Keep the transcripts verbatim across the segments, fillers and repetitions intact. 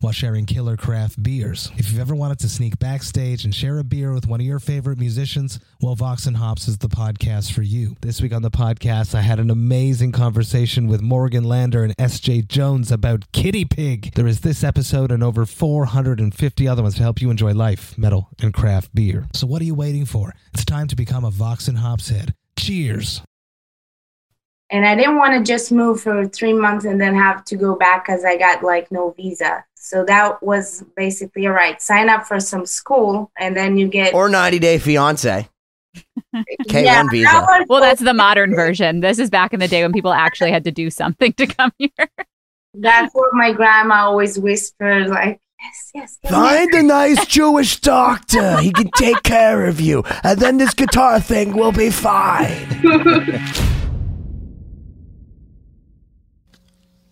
while sharing killer craft beers. If you've ever wanted to sneak backstage and share a beer with one of your favorite musicians, well, Vox and Hops is the podcast for you. This week on the podcast, I had an amazing conversation with Morgan Lander and S J. Jones about Kitty Pig. There is this episode and over four hundred fifty other ones to help you enjoy life, metal, and craft beer. So what are you waiting for? It's time to become a Vox and Hops head. Cheers! And I didn't want to just move for three months and then have to go back because I got like no visa. So that was basically, all right, sign up for some school and then you get... Or ninety day fiance. K one yeah, visa. That well, that's the modern version. This is back in the day when people actually had to do something to come here. That's what my grandma always whispered, like, yes, yes, yes. Find a nice Jewish doctor. He can take care of you. And then this guitar thing will be fine.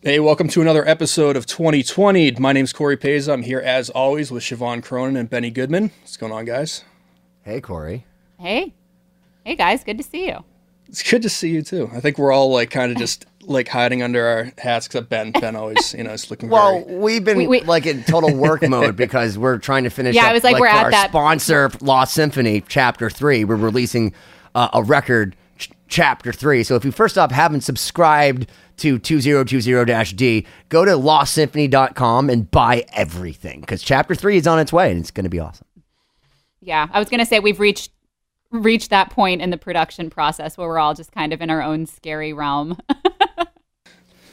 Hey, welcome to another episode of twenty twenty. My name's Corey Paza. I'm here, as always, with Siobhán Cronin and Benny Goodman. What's going on, guys? Hey, Corey. Hey. Hey, guys. Good to see you. It's good to see you, too. I think we're all, like, kind of just, like, hiding under our hats, except Ben. Ben always, you know, is looking well, very... Well, we've been, we, we... like, in total work mode because we're trying to finish yeah, up, I was like, like we're at our that... sponsor, Lost Symphony, Chapter three. We're releasing uh, a record, ch- Chapter three. So if you, first off, haven't subscribed... to twenty twenty D, go to lost symphony dot com and buy everything because chapter three is on its way and it's going to be awesome. Yeah, I was going to say we've reached reached that point in the production process where we're all just kind of in our own scary realm.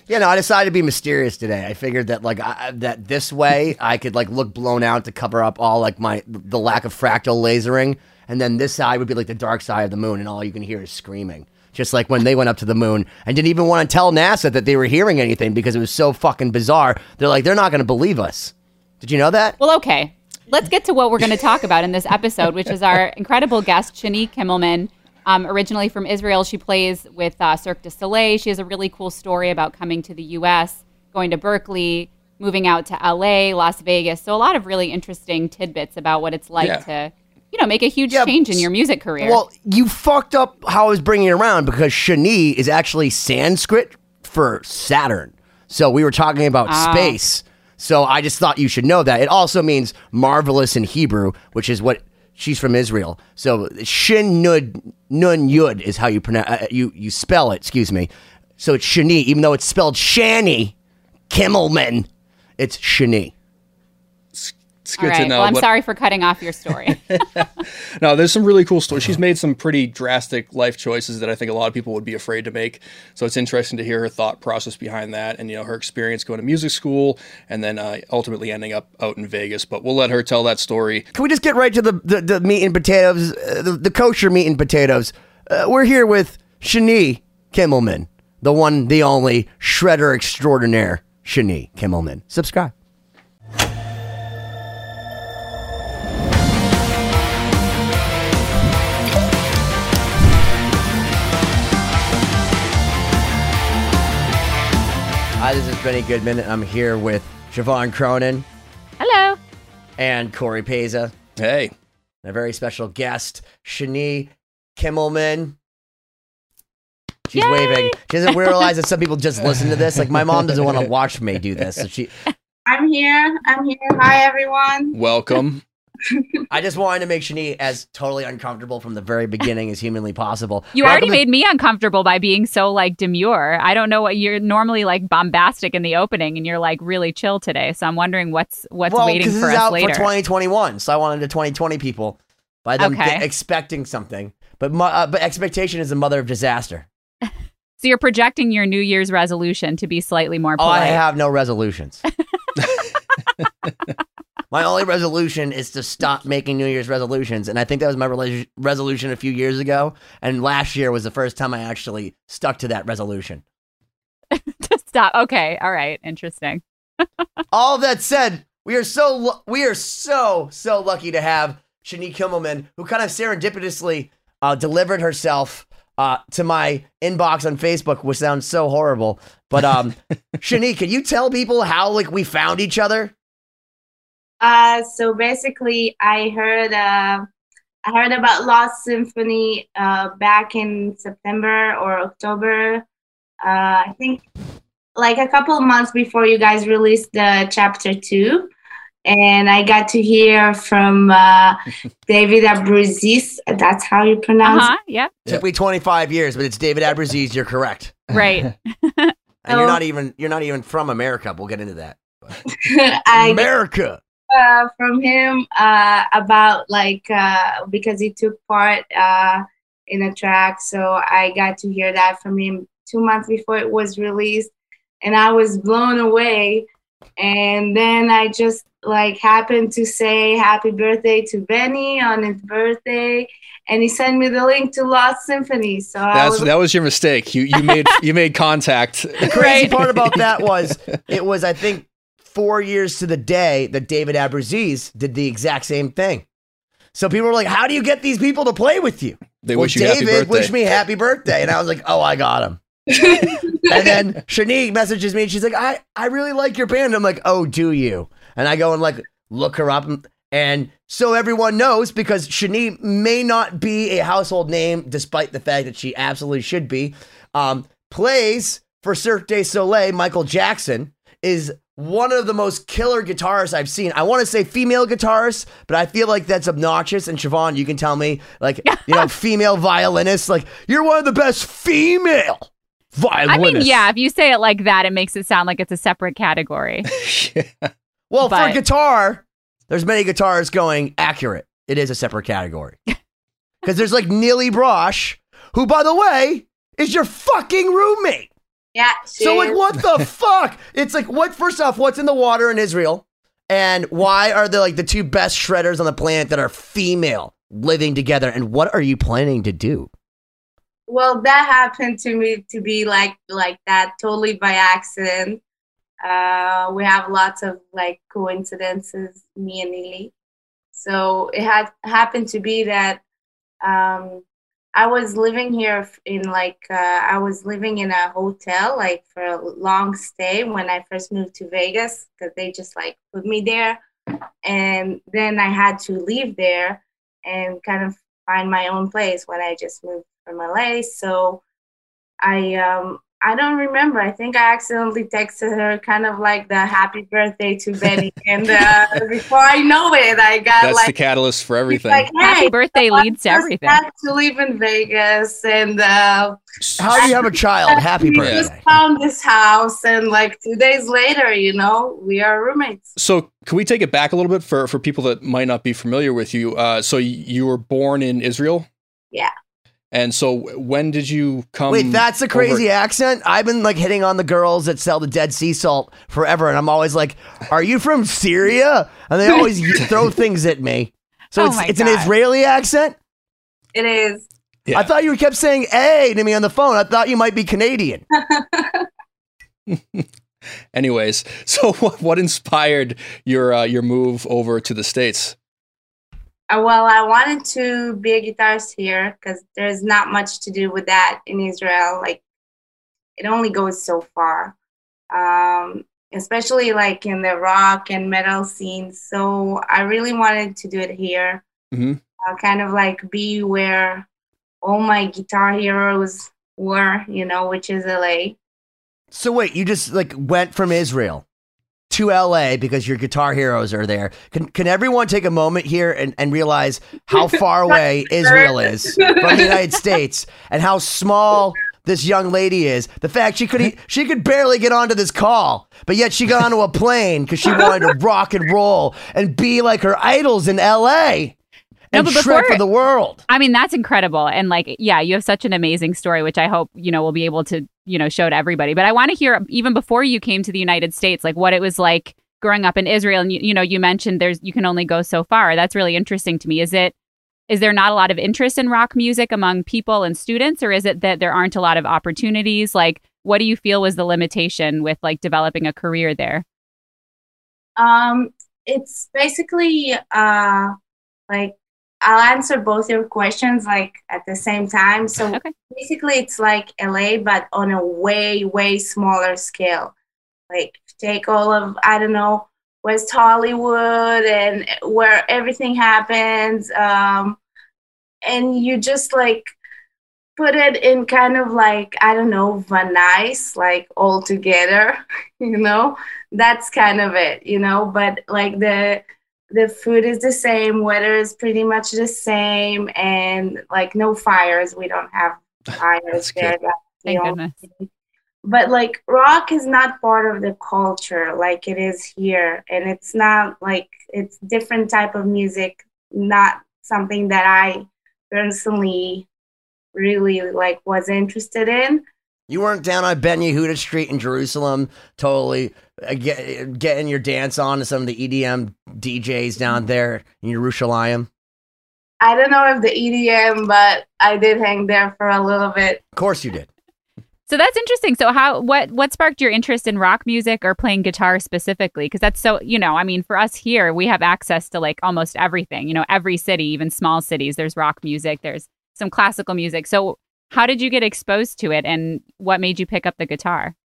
Yeah, no, I decided to be mysterious today. I figured that like I, that this way I could like look blown out to cover up all like my the lack of fractal lasering, and then this side would be like the dark side of the moon and all you can hear is screaming. Just like when they went up to the moon and didn't even want to tell NASA that they were hearing anything because it was so fucking bizarre. They're like, they're not going to believe us. Did you know that? Well, okay. Let's get to what we're going to talk about in this episode, which is our incredible guest, Shani Kimelman, um, originally from Israel. She plays with uh, Cirque du Soleil. She has a really cool story about coming to the U S, going to Berklee, moving out to L A, Las Vegas. So a lot of really interesting tidbits about what it's like yeah. to... you know, make a huge yeah, change in your music career. Well, you fucked up how I was bringing it around because Shani is actually Sanskrit for Saturn. So we were talking about ah. space. So I just thought you should know that. It also means marvelous in Hebrew, which is what she's from Israel. So Shin Nud Nun Yud is how you pronounce uh, you you spell it, excuse me. So it's Shani, even though it's spelled Shani Kimelman, it's Shani. It's good All right. to know. Well, I'm but... sorry for cutting off your story. No, there's some really cool stories. She's made some pretty drastic life choices that I think a lot of people would be afraid to make. So it's interesting to hear her thought process behind that and, you know, her experience going to music school and then uh, ultimately ending up out in Vegas. But we'll let her tell that story. Can we just get right to the, the, the meat and potatoes, uh, the, the kosher meat and potatoes? Uh, we're here with Shani Kimelman, the one, the only shredder extraordinaire, Shani Kimelman. Subscribe. Hi, this is Benny Goodman, and I'm here with Siobhán Cronin. Hello. And Corey Paza. Hey. And a very special guest, Shani Kimelman. She's Yay! Waving. She doesn't realize that some people just listen to this. Like, my mom doesn't want to watch me do this. So she. I'm here. I'm here. Hi, everyone. Welcome. I just wanted to make Shani as totally uncomfortable from the very beginning as humanly possible. You Welcome already to- made me uncomfortable by being so like demure. I don't know what you're normally like bombastic in the opening, and you're like really chill today. So I'm wondering what's what's well, waiting for us out later. For twenty twenty-one, so I wanted the twenty twenty people by them okay. th- expecting something, but mu- uh, but expectation is the mother of disaster. So you're projecting your New Year's resolution to be slightly more polite. Oh, I have no resolutions. My only resolution is to stop making New Year's resolutions, and I think that was my re- resolution a few years ago, and last year was the first time I actually stuck to that resolution. To stop. Okay. All right. Interesting. All that said, we are so, we are so, so lucky to have Shani Kimelman, who kind of serendipitously uh, delivered herself uh, to my inbox on Facebook, which sounds so horrible. But um, Shani, can you tell people how like we found each other? Uh, so basically, I heard uh, I heard about Lost Symphony uh, back in September or October. Uh, I think like a couple of months before you guys released the chapter two. And I got to hear from uh, David Abruziz. That's how you pronounce uh-huh, it? Yeah. It took me twenty-five years, but it's David Abruziz. You're correct. Right. And oh. you're not even you're not even from America. We'll get into that. America. Get, uh, from him uh, about like, uh, because he took part uh, in a track. So I got to hear that from him two months before it was released. And I was blown away. And then I just like happened to say happy birthday to Benny on his birthday, and he sent me the link to Lost Symphony. So That's, I was, that was your mistake. You you made you made contact. The crazy part about that was it was I think four years to the day that David Abruzzese did the exact same thing. So people were like, "How do you get these people to play with you?" They well, wish you David happy birthday. wished me happy birthday, and I was like, "Oh, I got him." And then Shani messages me and she's like, I, I really like your band. I'm like, oh, do you? And I go and like look her up. And, and so everyone knows, because Shani may not be a household name, despite the fact that she absolutely should be, um, plays for Cirque du Soleil. Michael Jackson is one of the most killer guitarists I've seen. I want to say female guitarist, but I feel like that's obnoxious. And Siobhán, you can tell me, like, you know, female violinist, like you're one of the best female. I mean, yeah, if you say it like that, it makes it sound like it's a separate category. Yeah. Well, but for guitar, there's many guitars going accurate. It is a separate category. Because there's like Neely Brosh, who, by the way, is your fucking roommate. Yeah. So like, what the fuck? It's like, what? First off, what's in the water in Israel? And why are there like the two best shredders on the planet that are female living together? And what are you planning to do? Well, that happened to me to be like like that totally by accident. Uh, we have lots of like coincidences, me and Neely. So it had happened to be that um, I was living here in like uh, I was living in a hotel like for a long stay when I first moved to Vegas, because they just like put me there, and then I had to leave there and kind of find my own place when I just moved from L A. So I um I don't remember. I think I accidentally texted her kind of like the happy birthday to Benny, and uh, before I know it, I got that's like the catalyst for everything. Like, hey, happy birthday so leads to everything. I have to live in Vegas, and uh, how do you have a child? Happy we birthday. We just found this house, and like two days later, you know, we are roommates. So can we take it back a little bit for for people that might not be familiar with you? Uh, so you were born in Israel. Yeah. And so when did you come? Wait, that's a crazy over- accent. I've been like hitting on the girls that sell the Dead Sea Salt forever. And I'm always like, are you from Syria? And they always throw things at me. So oh it's it's God. an Israeli accent? It is. Yeah. I thought you kept saying hey to me on the phone. I thought you might be Canadian. Anyways, so what, what inspired your uh, your move over to the States? Well, I wanted to be a guitarist here because there's not much to do with that in Israel. Like, it only goes so far, um, especially like in the rock and metal scene. So I really wanted to do it here, mm-hmm. uh, kind of like be where all my guitar heroes were, you know, which is L A. So wait, you just like went from Israel to L A because your guitar heroes are there. Can can everyone take a moment here and, and realize how far away Israel is from the United States and how small this young lady is? The fact she could she could barely get onto this call, but yet she got onto a plane because she wanted to rock and roll and be like her idols in L A and no, before, trip for the world. I mean, that's incredible. And like, yeah, you have such an amazing story, which I hope, you know, we'll be able to, you know, show to everybody. But I want to hear, even before you came to the United States, like what it was like growing up in Israel. And, you, you know, you mentioned there's, you can only go so far. That's really interesting to me. Is it, is there not a lot of interest in rock music among people and students, or is it that there aren't a lot of opportunities? Like, what do you feel was the limitation with like developing a career there? Um, it's basically uh, like, I'll answer both your questions like at the same time. So okay. basically it's like L A, but on a way, way smaller scale. Like take all of, I don't know, West Hollywood and where everything happens. Um, and you just like put it in kind of like, I don't know, Van Nuys, like all together, you know, that's kind of it, you know, but like the, the food is the same, weather is pretty much the same, and like no fires. We don't have fires there. That's the only thing. But like rock is not part of the culture like it is here, and it's not like it's different type of music, not something that I personally really like was interested in. You weren't down on Ben Yehuda Street in Jerusalem, totally uh, get, getting your dance on to some of the E D M D Js down there in Yerushalayim? I don't know if the E D M, but I did hang there for a little bit. Of course you did. So that's interesting. So how what what sparked your interest in rock music or playing guitar specifically? Because that's so, you know, I mean, for us here, we have access to like almost everything, you know, every city, even small cities. There's rock music. There's some classical music. So how did you get exposed to it, and what made you pick up the guitar?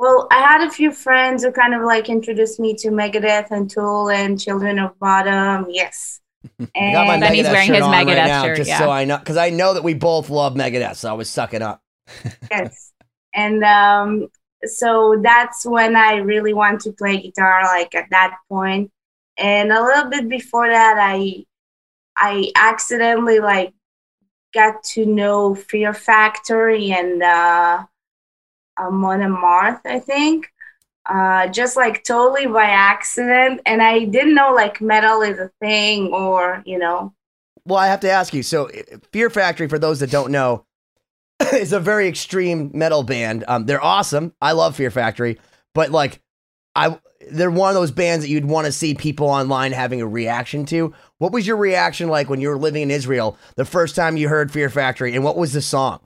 Well, I had a few friends who kind of like introduced me to Megadeth and Tool and Children of Bottom. Yes. And I got my Megadeth he's wearing shirt his on Megadeth right now, shirt, just yeah. so I know, because I know that we both love Megadeth, so I was sucking up. Yes. And um, so that's when I really wanted to play guitar, like at that point. And a little bit before that, I I accidentally like got to know Fear Factory and uh, Amon Amarth, I think, uh, just like totally by accident. And I didn't know like metal is a thing or, you know. Well, I have to ask you, so Fear Factory, for those that don't know, is a very extreme metal band. Um, they're awesome. I love Fear Factory, but like I, they're one of those bands that you'd want to see people online having a reaction to. What was your reaction like when you were living in Israel the first time you heard Fear Factory, and what was the song?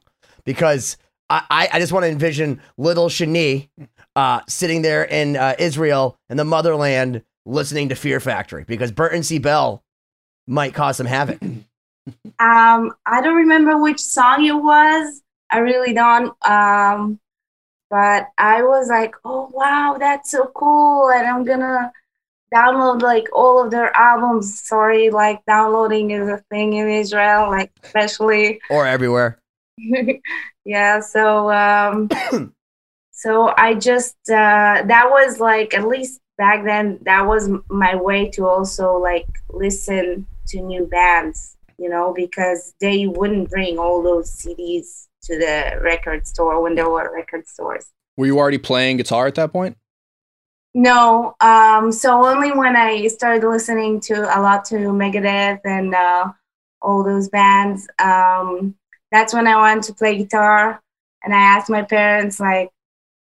Because I, I, I just want to envision little Shani uh, sitting there in uh, Israel in the motherland listening to Fear Factory, because Burton C. Bell might cause some havoc. um, I don't remember which song it was. I really don't. Um... But I was like, oh, wow, that's so cool. And I'm going to download, like, all of their albums. Sorry, like, downloading is a thing in Israel, like, especially. Or everywhere. Yeah, so um, so I just, uh, that was, like, at least back then, that was my way to also, like, listen to new bands, you know, because they wouldn't bring all those C Ds to the record store when there were record stores. Were you already playing guitar at that point? No. Um, so only when I started listening to a lot to Megadeth and uh, all those bands, um, that's when I wanted to play guitar. And I asked my parents, like,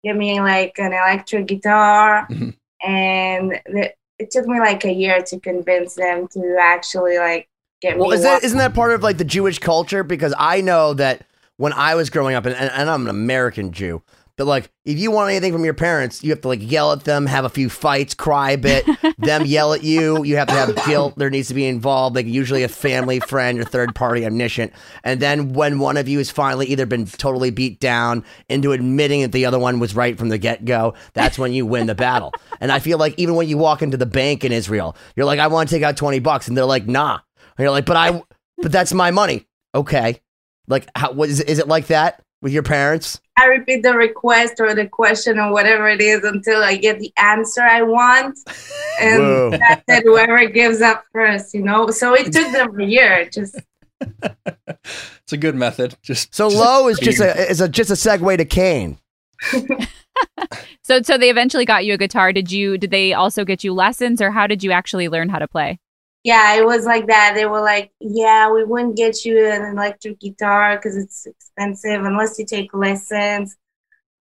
give me like an electric guitar. Mm-hmm. And th- it took me like a year to convince them to actually like get well, me. Well, is that, isn't that part of like the Jewish culture? Because I know that when I was growing up, and, and I'm an American Jew, but like, if you want anything from your parents, you have to like yell at them, have a few fights, cry a bit, them yell at you. You have to have guilt. There needs to be involved, like usually a family, friend, or third party, omniscient. And then when one of you has finally either been totally beat down into admitting that the other one was right from the get-go, that's when you win the battle. And I feel like even when you walk into the bank in Israel, you're like, I want to take out twenty bucks. And they're like, nah. And you're like, but I, but that's my money. Okay. Like, how, what is, is it like that with your parents? I repeat the request or the question or whatever it is until I get the answer I want. And Whoa. That's it, whoever gives up first, you know? So it took them a year. Just. It's a good method. Just So just low is just a, is a just a segue to Kane. so so they eventually got you a guitar. Did you? Did they also get you lessons, or how did you actually learn how to play? Yeah, it was like that. They were like, yeah, we wouldn't get you an electric guitar because it's expensive unless you take lessons.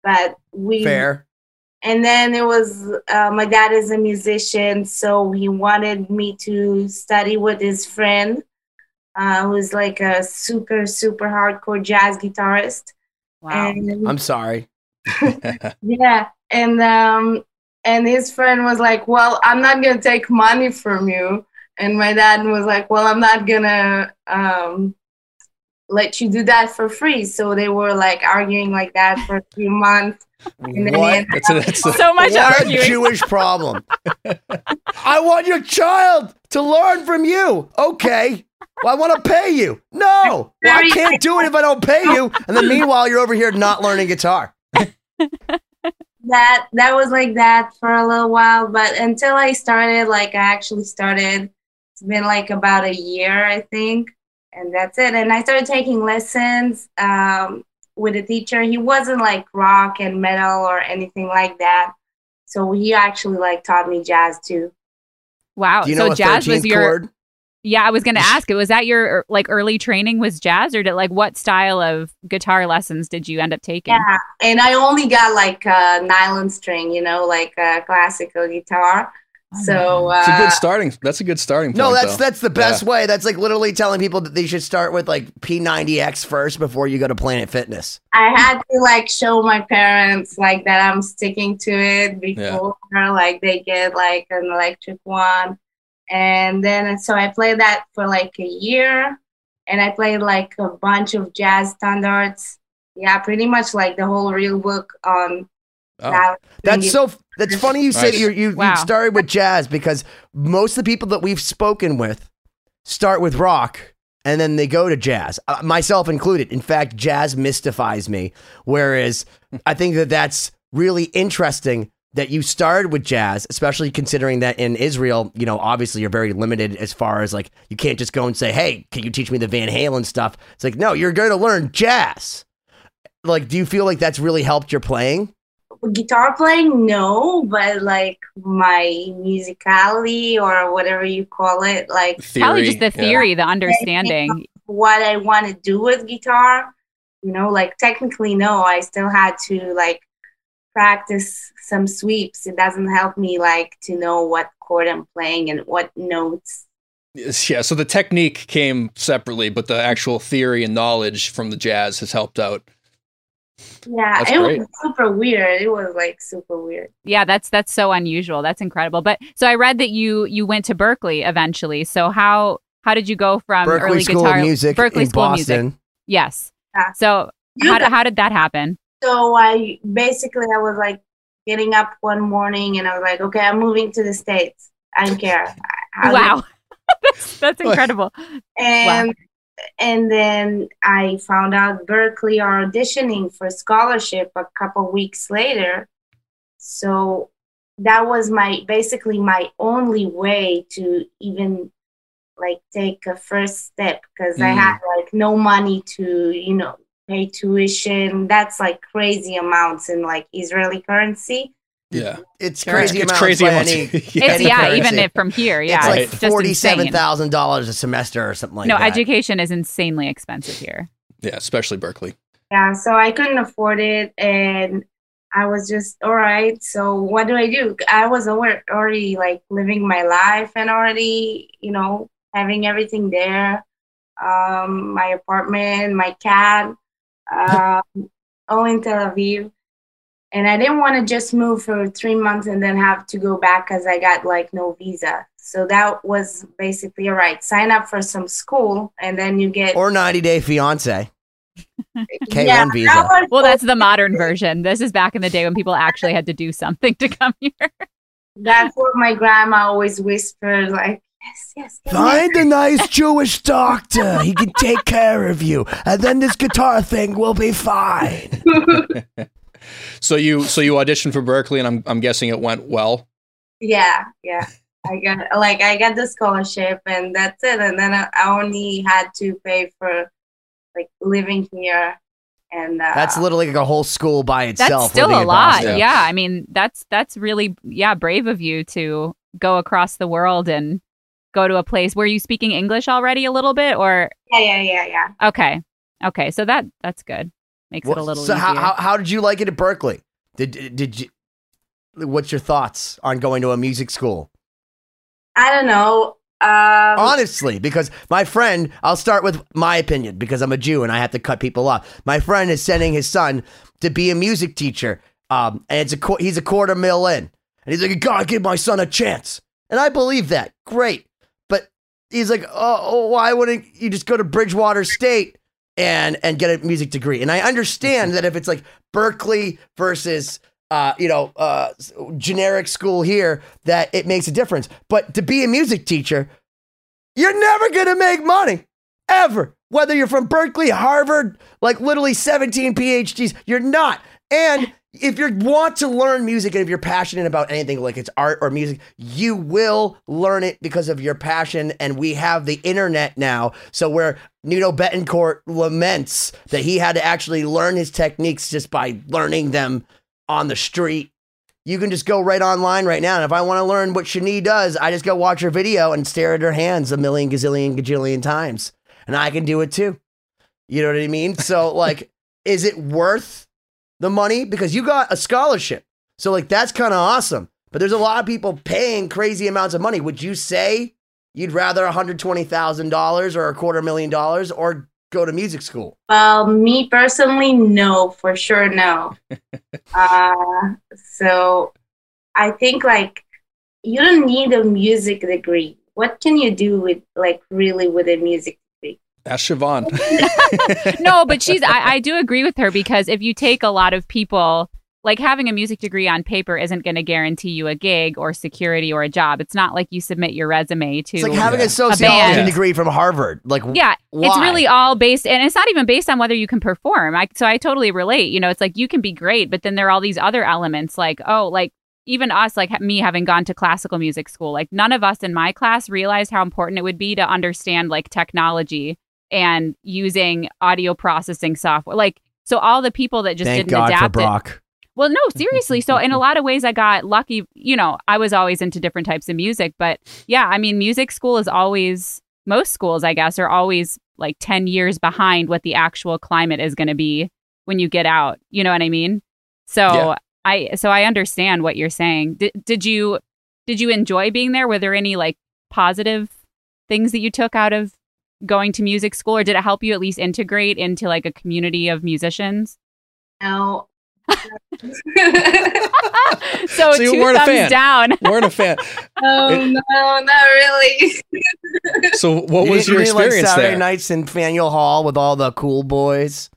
But we... Fair. And then it was, uh, my dad is a musician, so he wanted me to study with his friend, uh, who's like a super, super hardcore jazz guitarist. Wow. And, I'm sorry. Yeah. And um, and his friend was like, well, I'm not going to take money from you. And my dad was like, well, I'm not gonna um, let you do that for free. So they were like arguing like that for a few months. And what? That's a, that's a, so much what arguing. A Jewish problem. I want your child to learn from you. Okay. Well, I want to pay you. No, well, I can't do it if I don't pay you. And then meanwhile, you're over here not learning guitar. that that was like that for a little while. But until I started, like I actually started, it's been like about a year, I think. And that's it. And I started taking lessons um, with a teacher. He wasn't like rock and metal or anything like that. So he actually like taught me jazz too. Wow. Do you know so jazz was your... chord? Yeah, I was going to ask, was that your like early training was jazz, or did like what style of guitar lessons did you end up taking? Yeah, and I only got like a nylon string, you know, like a classical guitar. Oh, so it's uh, a good starting. That's a good starting point. No, that's though. that's the best yeah. way. That's like literally telling people that they should start with like P ninety X first before you go to Planet Fitness. I had to like show my parents like that I'm sticking to it before yeah. like they get like an electric one. And then, so I played that for like a year, and I played like a bunch of jazz standards. Yeah, pretty much like the whole real book on. Oh. That. That's so. That's funny you say nice. that you you wow. started with jazz, because most of the people that we've spoken with start with rock and then they go to jazz, uh, myself included. In fact, jazz mystifies me, whereas I think that that's really interesting. That you started with jazz, especially considering that in Israel, you know, obviously you're very limited as far as like, you can't just go and say, hey, can you teach me the Van Halen stuff? It's like, no, you're going to learn jazz. Like, do you feel like that's really helped your playing? Guitar playing? No, but like my musicality or whatever you call it, like theory, probably just the theory, yeah. the understanding. What I want to do with guitar, you know, like technically, no, I still had to like, practice some sweeps. It doesn't help me like to know what chord I'm playing and what notes. Yeah, so the technique came separately, but the actual theory and knowledge from the jazz has helped out. Yeah, that's it great. was super weird. It was like super weird. Yeah, that's that's so unusual. That's incredible. But so I read that you you went to Berklee eventually. So how how did you go from Berklee early School guitar of Music Berklee in School Boston? Music. Yes. Yeah. So how, how did that happen? So I basically, I was like getting up one morning and I was like, okay, I'm moving to the States. I don't care. How wow. that's, that's incredible. And, wow. and then I found out Berklee are auditioning for scholarship a couple weeks later. So that was my, basically my only way to even like take a first step, because mm. I had like no money to, you know, pay tuition. That's like crazy amounts in like Israeli currency. Yeah, it's crazy. It's amounts crazy amounts. Any, yeah, it's, yeah even if from here, yeah, it's, it's like forty-seven thousand dollars a semester or something like no, that. No, education is insanely expensive here. Yeah, especially Berklee. Yeah, so I couldn't afford it, and I was just all right. So what do I do? I was already like living my life and already, you know, having everything there, um, my apartment, my cat. um all in Tel Aviv, and I didn't want to just move for three months and then have to go back, because I got like no visa. So that was basically all right, sign up for some school and then you get or ninety day fiance K one yeah, visa. That well, that's the modern version. This is back in the day when people actually had to do something to come here. That's what my grandma always whispered, like, Yes, yes, yes. find a nice Jewish doctor. He can take care of you, and then this guitar thing will be fine. so you, so you auditioned for Berklee, and I'm, I'm guessing it went well. Yeah, yeah. I got like I got the scholarship, and that's it. And then I, I only had to pay for like living here, and uh, that's literally like a whole school by itself. That's still a lot. Yeah. yeah, I mean that's that's really yeah brave of you to go across the world and. Go to a place. Were you speaking English already a little bit, or yeah, yeah, yeah, yeah. Okay, okay. So that that's good. Makes well, it a little. So easier. How, how how did you like it at Berklee? Did did you? What's your thoughts on going to a music school? I don't know. Um, Honestly, because my friend, I'll start with my opinion because I'm a Jew and I have to cut people off. My friend is sending his son to be a music teacher, um, and it's a he's a quarter mil in, and he's like, "God, give my son a chance," and I believe that. Great. But he's like, oh, oh, why wouldn't you just go to Bridgewater State and and get a music degree? And I understand that if it's like Berklee versus uh, you know uh, generic school here, that it makes a difference. But to be a music teacher, you're never gonna make money ever. Whether you're from Berklee, Harvard, like literally seventeen PhDs, you're not. And if you want to learn music and if you're passionate about anything, like it's art or music, you will learn it because of your passion. And we have the internet now. So where Nuno Betancourt laments that he had to actually learn his techniques just by learning them on the street, you can just go right online right now. And if I want to learn what Shani does, I just go watch her video and stare at her hands a million gazillion gajillion times. And I can do it too. You know what I mean? So like, is it worth the money? Because you got a scholarship. So like, that's kind of awesome. But there's a lot of people paying crazy amounts of money. Would you say you'd rather one hundred twenty thousand dollars or a quarter million dollars or go to music school? Well, me personally, no, for sure. No. uh, so I think like you don't need a music degree. What can you do with like really with a music? That's Siobhan. No, but she's, I, I do agree with her, because if you take a lot of people, like having a music degree on paper isn't going to guarantee you a gig or security or a job. It's not like you submit your resume to. It's like having yeah. a sociology a degree from Harvard. Like, yeah, why? It's really all based, and it's not even based on whether you can perform. I, so I totally relate. You know, it's like you can be great, but then there are all these other elements like, oh, like even us, like me having gone to classical music school, like none of us in my class realized how important it would be to understand like technology and using audio processing software. Like, so all the people that just Thank didn't God adapt for Brock. It. Well, no, seriously. So in a lot of ways I got lucky, you know, I was always into different types of music, but yeah, I mean, music school is always, most schools, I guess, are always like ten years behind what the actual climate is going to be when you get out. You know what I mean? So yeah. I, so I understand what you're saying. D- did you, did you enjoy being there? Were there any like positive things that you took out of going to music school, or did it help you at least integrate into like a community of musicians? No. so, so you weren't a fan. Down. Weren't a fan. Oh it, no, not really. So what you was your really experience like Saturday there? Nights in Faneuil Hall with all the cool boys.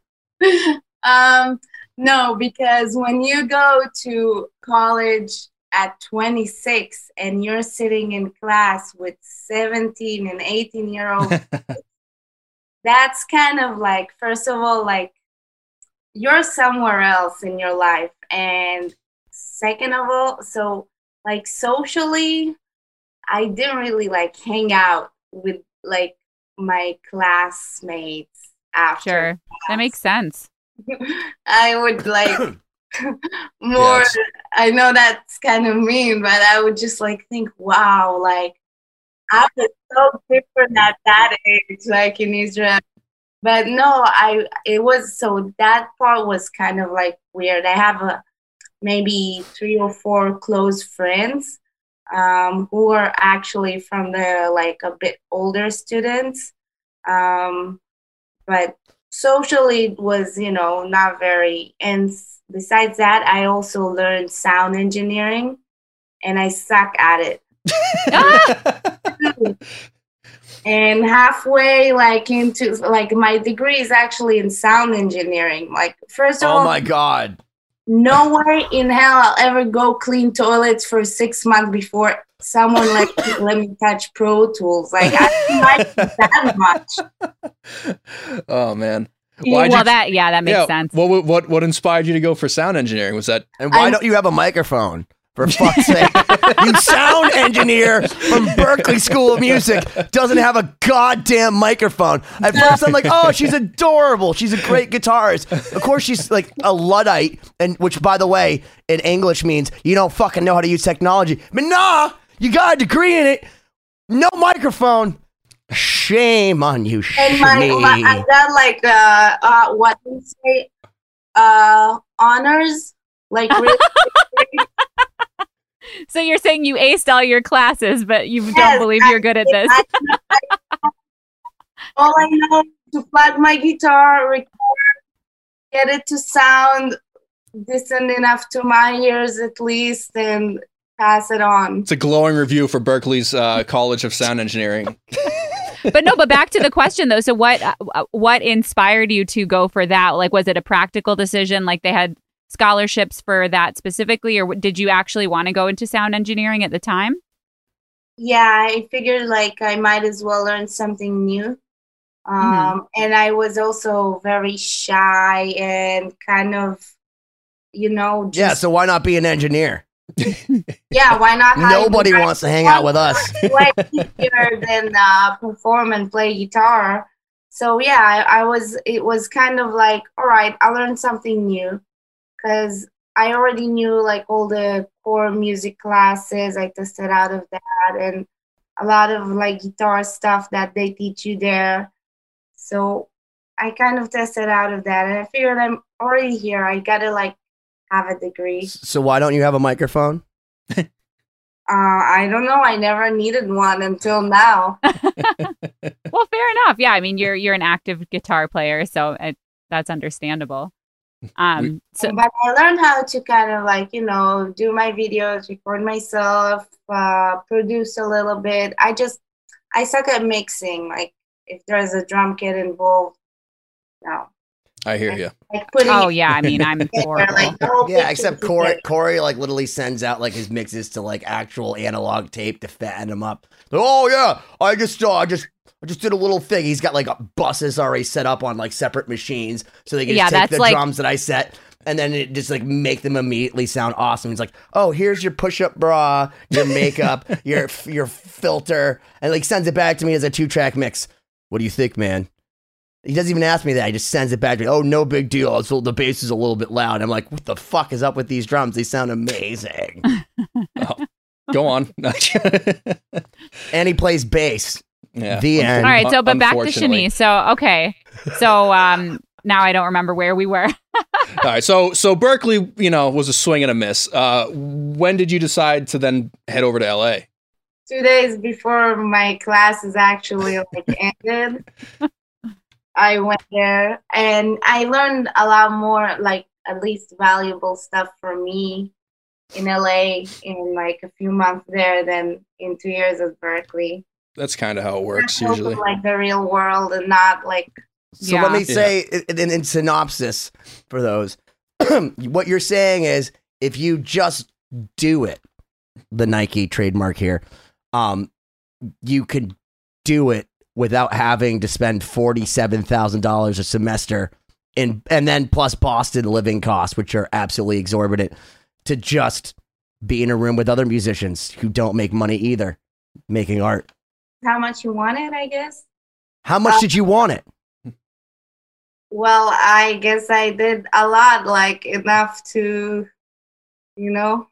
Um, no, because when you go to college at twenty-six and you're sitting in class with seventeen and eighteen year olds, that's kind of like, first of all, like you're somewhere else in your life. And second of all, so like socially, I didn't really like hang out with like my classmates after. Sure, class. That makes sense. I would like... more yes. I know that's kind of mean, but I would just like think, wow, like I was so different at that age, like in Israel. But no, I it was so that part was kind of like weird. I have a maybe three or four close friends um who are actually from the like a bit older students, um but socially it was, you know, not very. And besides that, I also learned sound engineering and I suck at it. And halfway like into like my degree is actually in sound engineering. Like first of all, oh my God, no way in hell I'll ever go clean toilets for six months before someone like let me touch Pro Tools. Like I didn't like that much. Oh man. Why'd well, you, that yeah, that makes yeah, sense. What what what inspired you to go for sound engineering? Was that? And why I'm, don't you have a microphone? For fuck's sake, you sound engineer from Berklee School of Music doesn't have a goddamn microphone. At first, I'm like, oh, she's adorable. She's a great guitarist. Of course, she's like a Luddite, and which, by the way, in English means you don't fucking know how to use technology. But nah, you got a degree in it, no microphone. Shame on you, Shani. And my, my, I got like uh, uh, what do you say? Uh, honors, like. Really- So you're saying you aced all your classes, but you yes, don't believe you're good at this. I, I, I, all I know is to plug my guitar, record, get it to sound decent enough to my ears at least, and pass it on. It's a glowing review for Berklee's uh, College of Sound Engineering. But no, but back to the question though. So what what inspired you to go for that? Like, was it a practical decision? Like they had scholarships for that specifically, or did you actually want to go into sound engineering at the time? Yeah, I figured like I might as well learn something new. Um, mm-hmm. And I was also very shy and kind of, you know. Just, yeah, so why not be an engineer? Yeah, why not? Nobody wants to hang out with us. Way easier than uh, perform and play guitar. So yeah, I, I was. It was kind of like, all right, I learned something new, because I already knew like all the core music classes. I tested out of that and a lot of like guitar stuff that they teach you there. So I kind of tested out of that, and I figured I'm already here. I gotta like have a degree. So why don't you have a microphone? uh, I don't know. I never needed one until now. Well, fair enough. Yeah, I mean, you're you're an active guitar player, so it, that's understandable. Um, so, but I learned how to kind of like, you know, do my videos, record myself, uh, produce a little bit. I just, I suck at mixing. Like if there's a drum kit involved, no. I hear you. Like, like oh yeah, I mean, I'm horrible. Like, oh, yeah, except Corey, Corey like literally sends out like his mixes to like actual analog tape to fatten them up. Like, oh yeah, I just, uh, I just, I just did a little thing. He's got like buses already set up on like separate machines, so they can yeah, just take the like, drums that I set and then it just like make them immediately sound awesome. He's like, oh, here's your push-up bra, your makeup, your your filter, and like sends it back to me as a two-track mix. What do you think, man? He doesn't even ask me that. He just sends it back to me. Oh, no big deal. It's, the bass is a little bit loud. I'm like, what the fuck is up with these drums? They sound amazing. Oh, go on. And he plays bass. Yeah. The end. All right. So, but back to Shani. So, okay. So, um, now I don't remember where we were. All right. So, so Berklee, you know, was a swing and a miss. Uh, when did you decide to then head over to L A? Two days before my classes actually like ended. I went there and I learned a lot more, like at least valuable stuff for me in L A in like a few months there than in two years at Berklee. That's kind of how it works usually. Like the real world and not like. So yeah. Let me say yeah. in, in, in synopsis for those, what you're saying is if you just do it, the Nike trademark here, um, you could do it without having to spend forty-seven thousand dollars a semester in, and then plus Boston living costs, which are absolutely exorbitant, to just be in a room with other musicians who don't make money either, making art. How much you want it, I guess. How much uh, did you want it? Well, I guess I did a lot, like enough to, you know,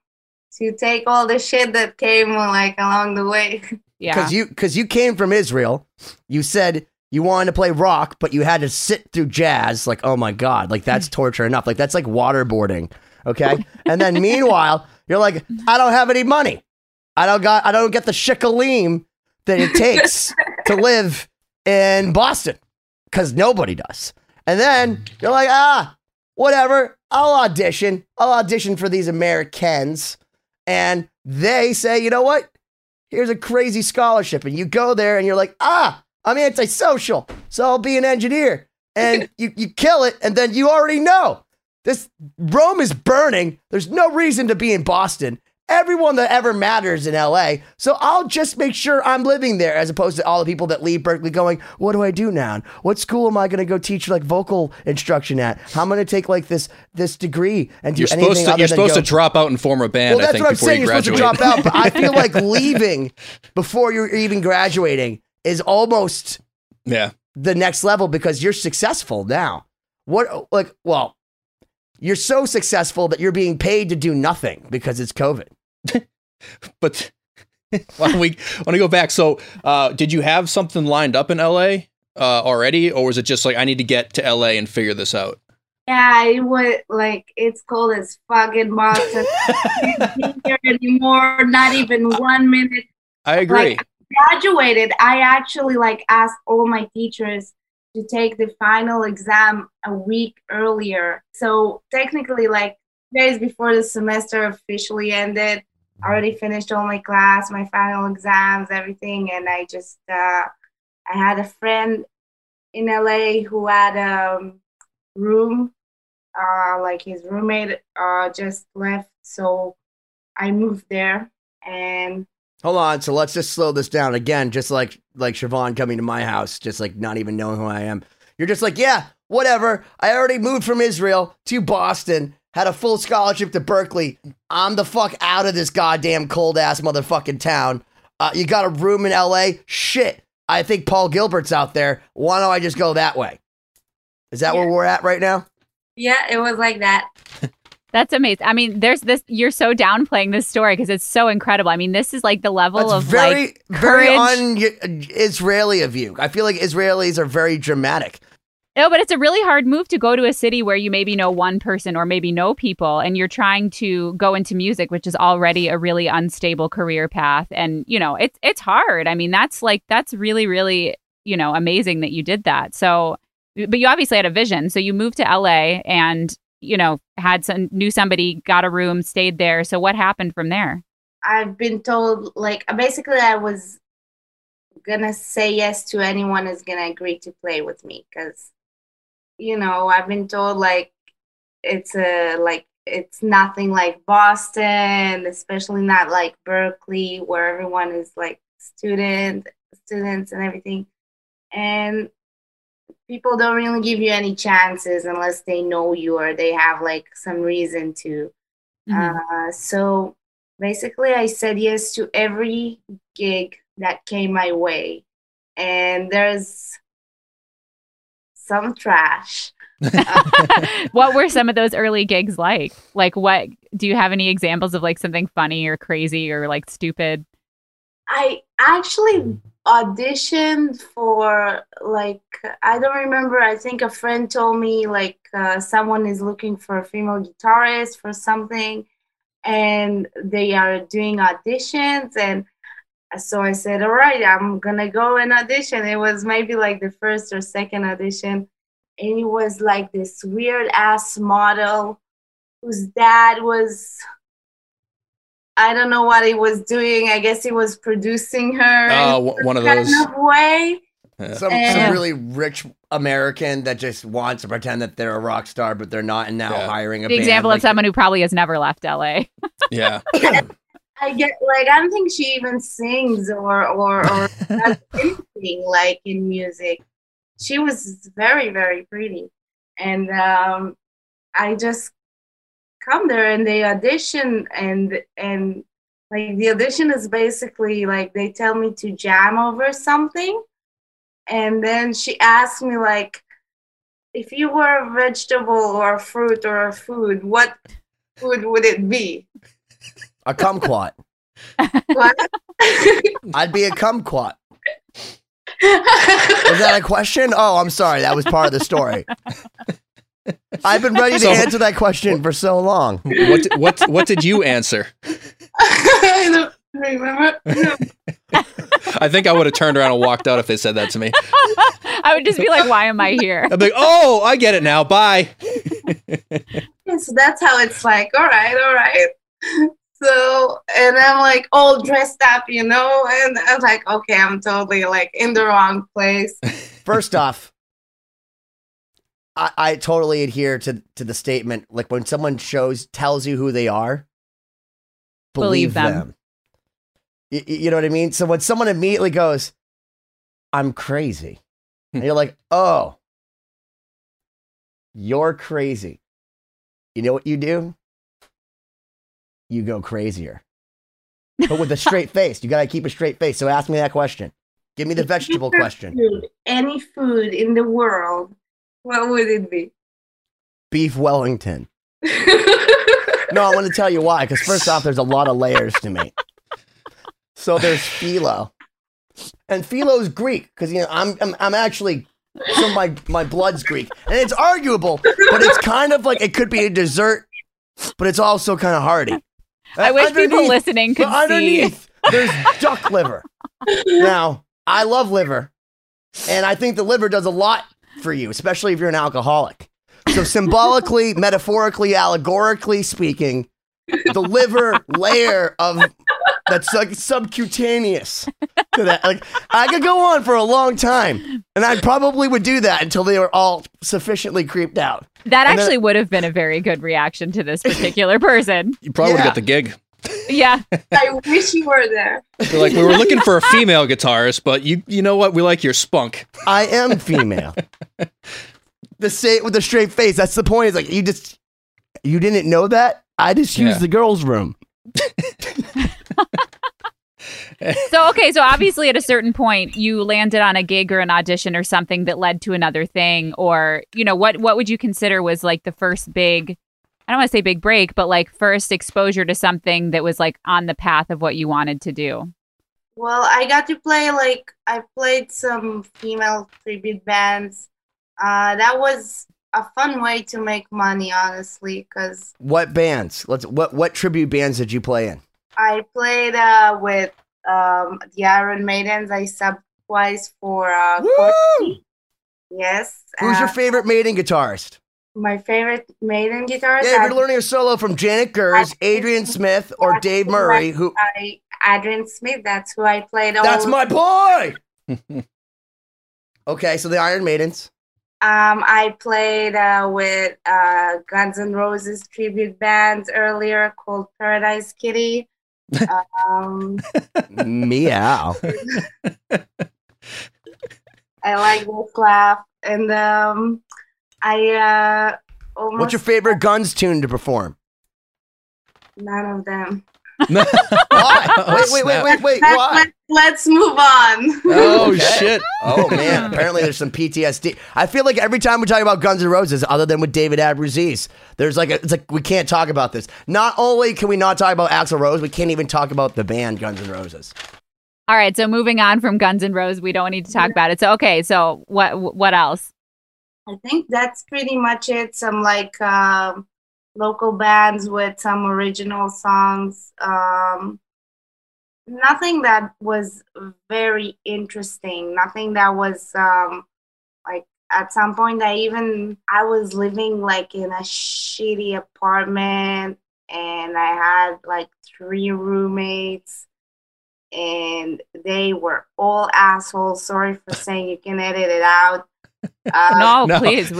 to take all the shit that came like along the way. Yeah. Because you, because you came from Israel, you said you wanted to play rock, but you had to sit through jazz. Like, oh my God, like that's torture enough. Like that's like waterboarding. Okay. And then meanwhile, you're like, I don't have any money. I don't got, I don't get the shekalim that it takes to live in Boston because nobody does. And then you're like, ah, whatever. I'll audition. I'll audition for these Americans. And they say, you know what? Here's a crazy scholarship. And you go there and you're like, ah, I'm antisocial. So I'll be an engineer. And you, you kill it. And then you already know this Rome is burning. There's no reason to be in Boston. Everyone that ever matters in L A. So I'll just make sure I'm living there, as opposed to all the people that leave Berklee going, what do I do now? What school am I going to go teach like vocal instruction at? How am I going to take like this this degree and do you're anything supposed to, other You're than supposed go, to drop out and form a band. Well, that's I think, what I'm saying. You you're graduate. supposed to drop out. But I feel like leaving before you're even graduating is almost yeah the next level, because you're successful now. What like well, you're so successful that you're being paid to do nothing because it's COVID. But why don't we want to go back? So, uh, did you have something lined up in L A uh, already, or was it just like I need to get to L A and figure this out? Yeah, it was like it's cold as fucking Boston. Can't be here anymore. Not even one minute. I agree. Like, I graduated. I actually like asked all my teachers to take the final exam a week earlier. So technically, like days before the semester officially ended. I already finished all my class, my final exams, everything, and I just uh, I had a friend in L A who had a room, uh, like his roommate uh, just left, so I moved there. And hold on, so let's just slow this down again, just like like Siobhán coming to my house, just like not even knowing who I am. You're just like, yeah, whatever. I already moved from Israel to Boston, had a full scholarship to Berklee. I'm the fuck out of this goddamn cold ass motherfucking town. Uh, you got a room in L A? Shit, I think Paul Gilbert's out there. Why don't I just go that way? Is that yeah. where we're at right now? Yeah, it was like that. That's amazing. I mean, there's this, you're so downplaying this story because it's so incredible. I mean, this is like the level That's of very, like courage. Very un-Israeli of you. I feel like Israelis are very dramatic. No, but it's a really hard move to go to a city where you maybe know one person or maybe know people, and you're trying to go into music, which is already a really unstable career path. And, you know, it's, it's hard. I mean, that's like, that's really, really, you know, amazing that you did that. So, but you obviously had a vision. So you moved to L A and, you know, had some, knew somebody, got a room, stayed there. So what happened from there? I've been told, like, basically I was gonna say yes to anyone who's gonna agree to play with me, because, you know, I've been told, like, it's a, like, it's nothing like Boston, especially not like Berklee, where everyone is like student, students and everything. And people don't really give you any chances unless they know you or they have like some reason to. Mm-hmm. Uh, so basically I said yes to every gig that came my way. And there's some trash. What were some of those early gigs like? Like what, do you have any examples of like something funny or crazy or like stupid? I actually auditioned for, like, I don't remember, I think a friend told me, like, uh, someone is looking for a female guitarist for something and they are doing auditions, and so I said, all right, I'm gonna go and audition. It was maybe like the first or second audition, and it was like this weird ass model whose dad was, I don't know what he was doing. I guess he was producing her. Oh, uh, one of those. Kind of way. Yeah. Some, and, some really rich American that just wants to pretend that they're a rock star, but they're not, and now yeah. hiring a the band. Example like, of someone who probably has never left L A. Yeah. I get, like, I don't think she even sings or, or, or does anything, like, in music. She was very, very pretty. And um, I just come there and they audition, and and like the audition is basically like they tell me to jam over something, and then she asked me, like, if you were a vegetable or a fruit or a food, what food would it be? A kumquat. What? I'd be a kumquat. Is that a question? Oh, I'm sorry, that was part of the story. I've been ready to so, answer that question for so long. What did, what what did you answer? I don't remember. No. I think I would have turned around and walked out if they said that to me. I would just be like, why am I here? I'd be like, oh, I get it now. Bye. Yeah, so that's how it's like, all right, all right. So, and I'm like all dressed up, you know? And I'm like, okay, I'm totally like in the wrong place. First off, I, I totally adhere to, to the statement, like, when someone shows, tells you who they are, believe, believe them. them. Y- you know what I mean? So when someone immediately goes, I'm crazy, and you're like, oh, you're crazy. You know what you do? You go crazier. But with a straight face. You got to keep a straight face. So ask me that question. Give me the vegetable question. Food, any food in the world, what would it be? Beef Wellington. No, I want to tell you why. Because first off, there's a lot of layers to me. So there's philo, and philo's Greek. Because, you know, I'm, I'm I'm actually so my my blood's Greek, and it's arguable, but it's kind of like it could be a dessert, but it's also kind of hearty. I wish people listening could underneath, see. Underneath, there's duck liver. Now, I love liver, and I think the liver does a lot for you, especially if you're an alcoholic. So symbolically, metaphorically, allegorically speaking, the liver layer of that's like subcutaneous to that. Like, I could go on for a long time, and I probably would do that until they were all sufficiently creeped out. That and actually then, would have been a very good reaction to this particular person. You probably yeah. got the gig. Yeah. I wish you were there. They're like, we were looking for a female guitarist, but you you know what? We like your spunk. I am female. The same with a straight face. That's the point. It's like, you just, you didn't know that? I just used yeah. the girls' room. So, okay. So obviously at a certain point you landed on a gig or an audition or something that led to another thing, or, you know, what, what would you consider was like the first big, I don't want to say big break, but like first exposure to something that was like on the path of what you wanted to do? Well, I got to play, like, I played some female tribute bands. Uh, that was a fun way to make money, honestly, because... What bands? Let's what what tribute bands did you play in? I played uh, with um, the Iron Maidens. I subbed twice for uh, Courtney. Yes. Who's uh, your favorite Maiden guitarist? My favorite Maiden guitarist? Yeah, if you're I, learning a solo from Janet Gers, Adrian Smith, or I, Dave Murray, I, who... I, Adrian Smith, that's who I played all... That's my boy! Okay, so the Iron Maidens. Um, I played uh, with uh, Guns N' Roses tribute bands earlier called Paradise Kitty. Um, Meow. I like this laugh. And um, I uh, almost... What's your favorite Guns tune to perform? None of them. Why? Oh, wait, wait, wait, wait, wait. Let's, Why? Let's, let's move on. Oh, okay. Shit. Oh, man. Apparently there's some P T S D. I feel like every time we talk about Guns N' Roses, other than with David Abruzzese, there's like, a, it's like we can't talk about this. Not only can we not talk about Axl Rose, we can't even talk about the band Guns N' Roses. All right, so moving on from Guns N' Roses, we don't need to talk about it. So, okay, so what what else? I think that's pretty much it. Some like... Uh, local bands with some original songs. Um, nothing that was very interesting. Nothing that was um, like at some point I even, I was living like in a shitty apartment and I had like three roommates and they were all assholes. Sorry for saying, you can edit it out. Uh, no, no, please.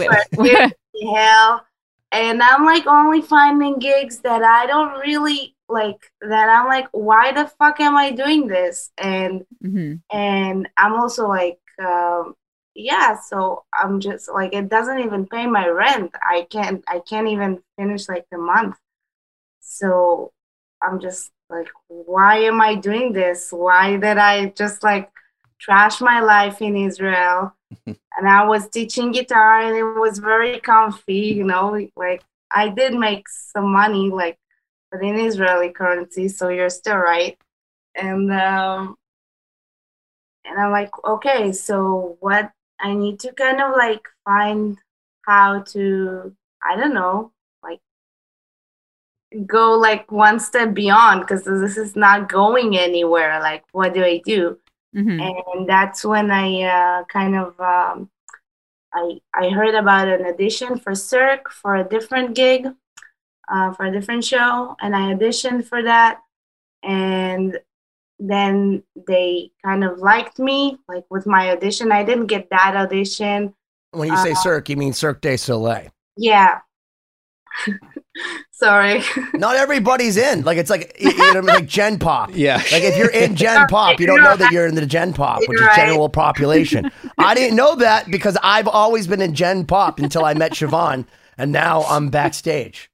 Hell. And I'm like only finding gigs that I don't really like, that I'm like, why the fuck am I doing this? And mm-hmm. and I'm also like, um, yeah, so I'm just like, it doesn't even pay my rent. I can't, I can't even finish like the month. So I'm just like, why am I doing this? Why did I just like trash my life in Israel? And I was teaching guitar and it was very comfy, you know, like I did make some money, like, but in Israeli currency, so you're still right. And um, and I'm like, okay, so what, I need to kind of like find how to, I don't know, like go like one step beyond, because this is not going anywhere. Like, what do I do? Mm-hmm. And that's when I uh, kind of um, I I heard about an audition for Cirque for a different gig, uh, for a different show, and I auditioned for that, and then they kind of liked me, like with my audition. I didn't get that audition. When you uh, say Cirque, you mean Cirque du Soleil. Yeah. Sorry. Not everybody's in. Like, it's like, you know, like gen pop. Yeah. Like, if you're in gen pop, you don't know that you're in the gen pop, which right. is general population. I didn't know that because I've always been in gen pop until I met Siobhán, and now I'm backstage.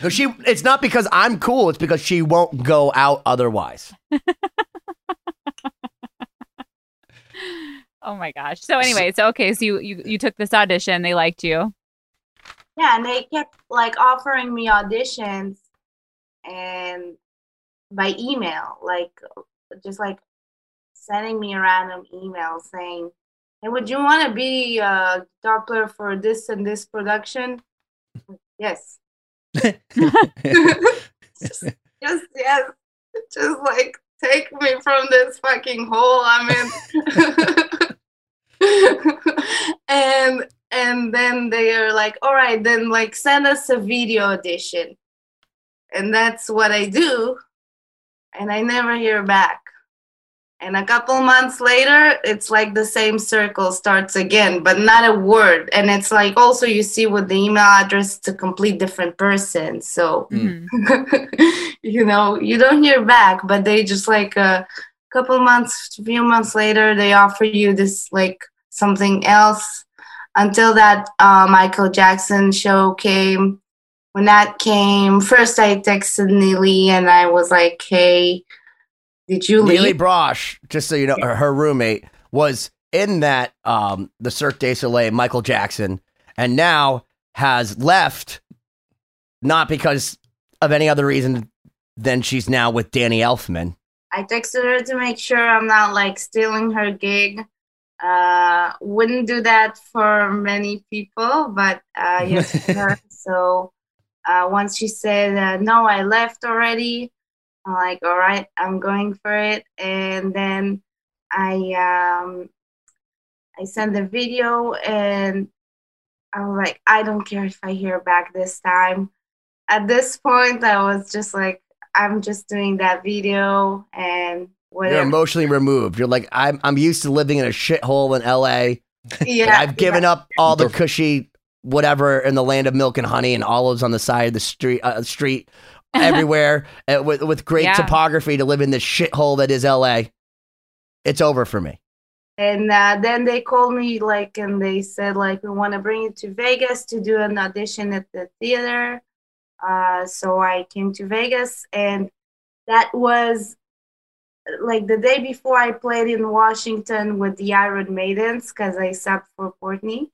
So she, it's not because I'm cool. It's because she won't go out otherwise. Oh, my gosh. So anyway, so, okay, so you, you, you took this audition. They liked you. Yeah, and they kept like offering me auditions and by email, like just like sending me a random email saying, hey, would you want to be a guitar player for this and this production? Yes. just, just, yes. Just like take me from this fucking hole I'm in. and... And then they are like, all right, then like send us a video audition. And that's what I do. And I never hear back. And a couple months later, it's like the same circle starts again, but not a word. And it's like also you see with the email address, it's a complete different person. So, mm. you know, you don't hear back, but they just like a couple months, few months later, they offer you this like something else until that uh, Michael Jackson show came. When that came, first I texted Neely and I was like, hey, did you leave? Lily Brosh, just so you know, her, her roommate was in that um, the Cirque du Soleil, Michael Jackson, and now has left, not because of any other reason than she's now with Danny Elfman. I texted her to make sure I'm not like stealing her gig. Uh, wouldn't do that for many people, but uh, yes, for her. So uh, once she said, uh, no, I left already. I'm like, all right, I'm going for it. And then I um, I sent the video and I was like, I don't care if I hear back this time. At this point, I was just like, I'm just doing that video and whatever. You're emotionally removed. You're like, I'm, I'm used to living in a shithole in L A. Yeah, I've given yeah. up all the cushy whatever in the land of milk and honey and olives on the side of the street, uh, street. everywhere uh, with, with great yeah. topography to live in this shithole that is L A. It's over for me. And uh, then they called me like, and they said like, we want to bring you to Vegas to do an audition at the theater. Uh, so I came to Vegas, and that was like the day before I played in Washington with the Iron Maidens, because I subbed for Courtney.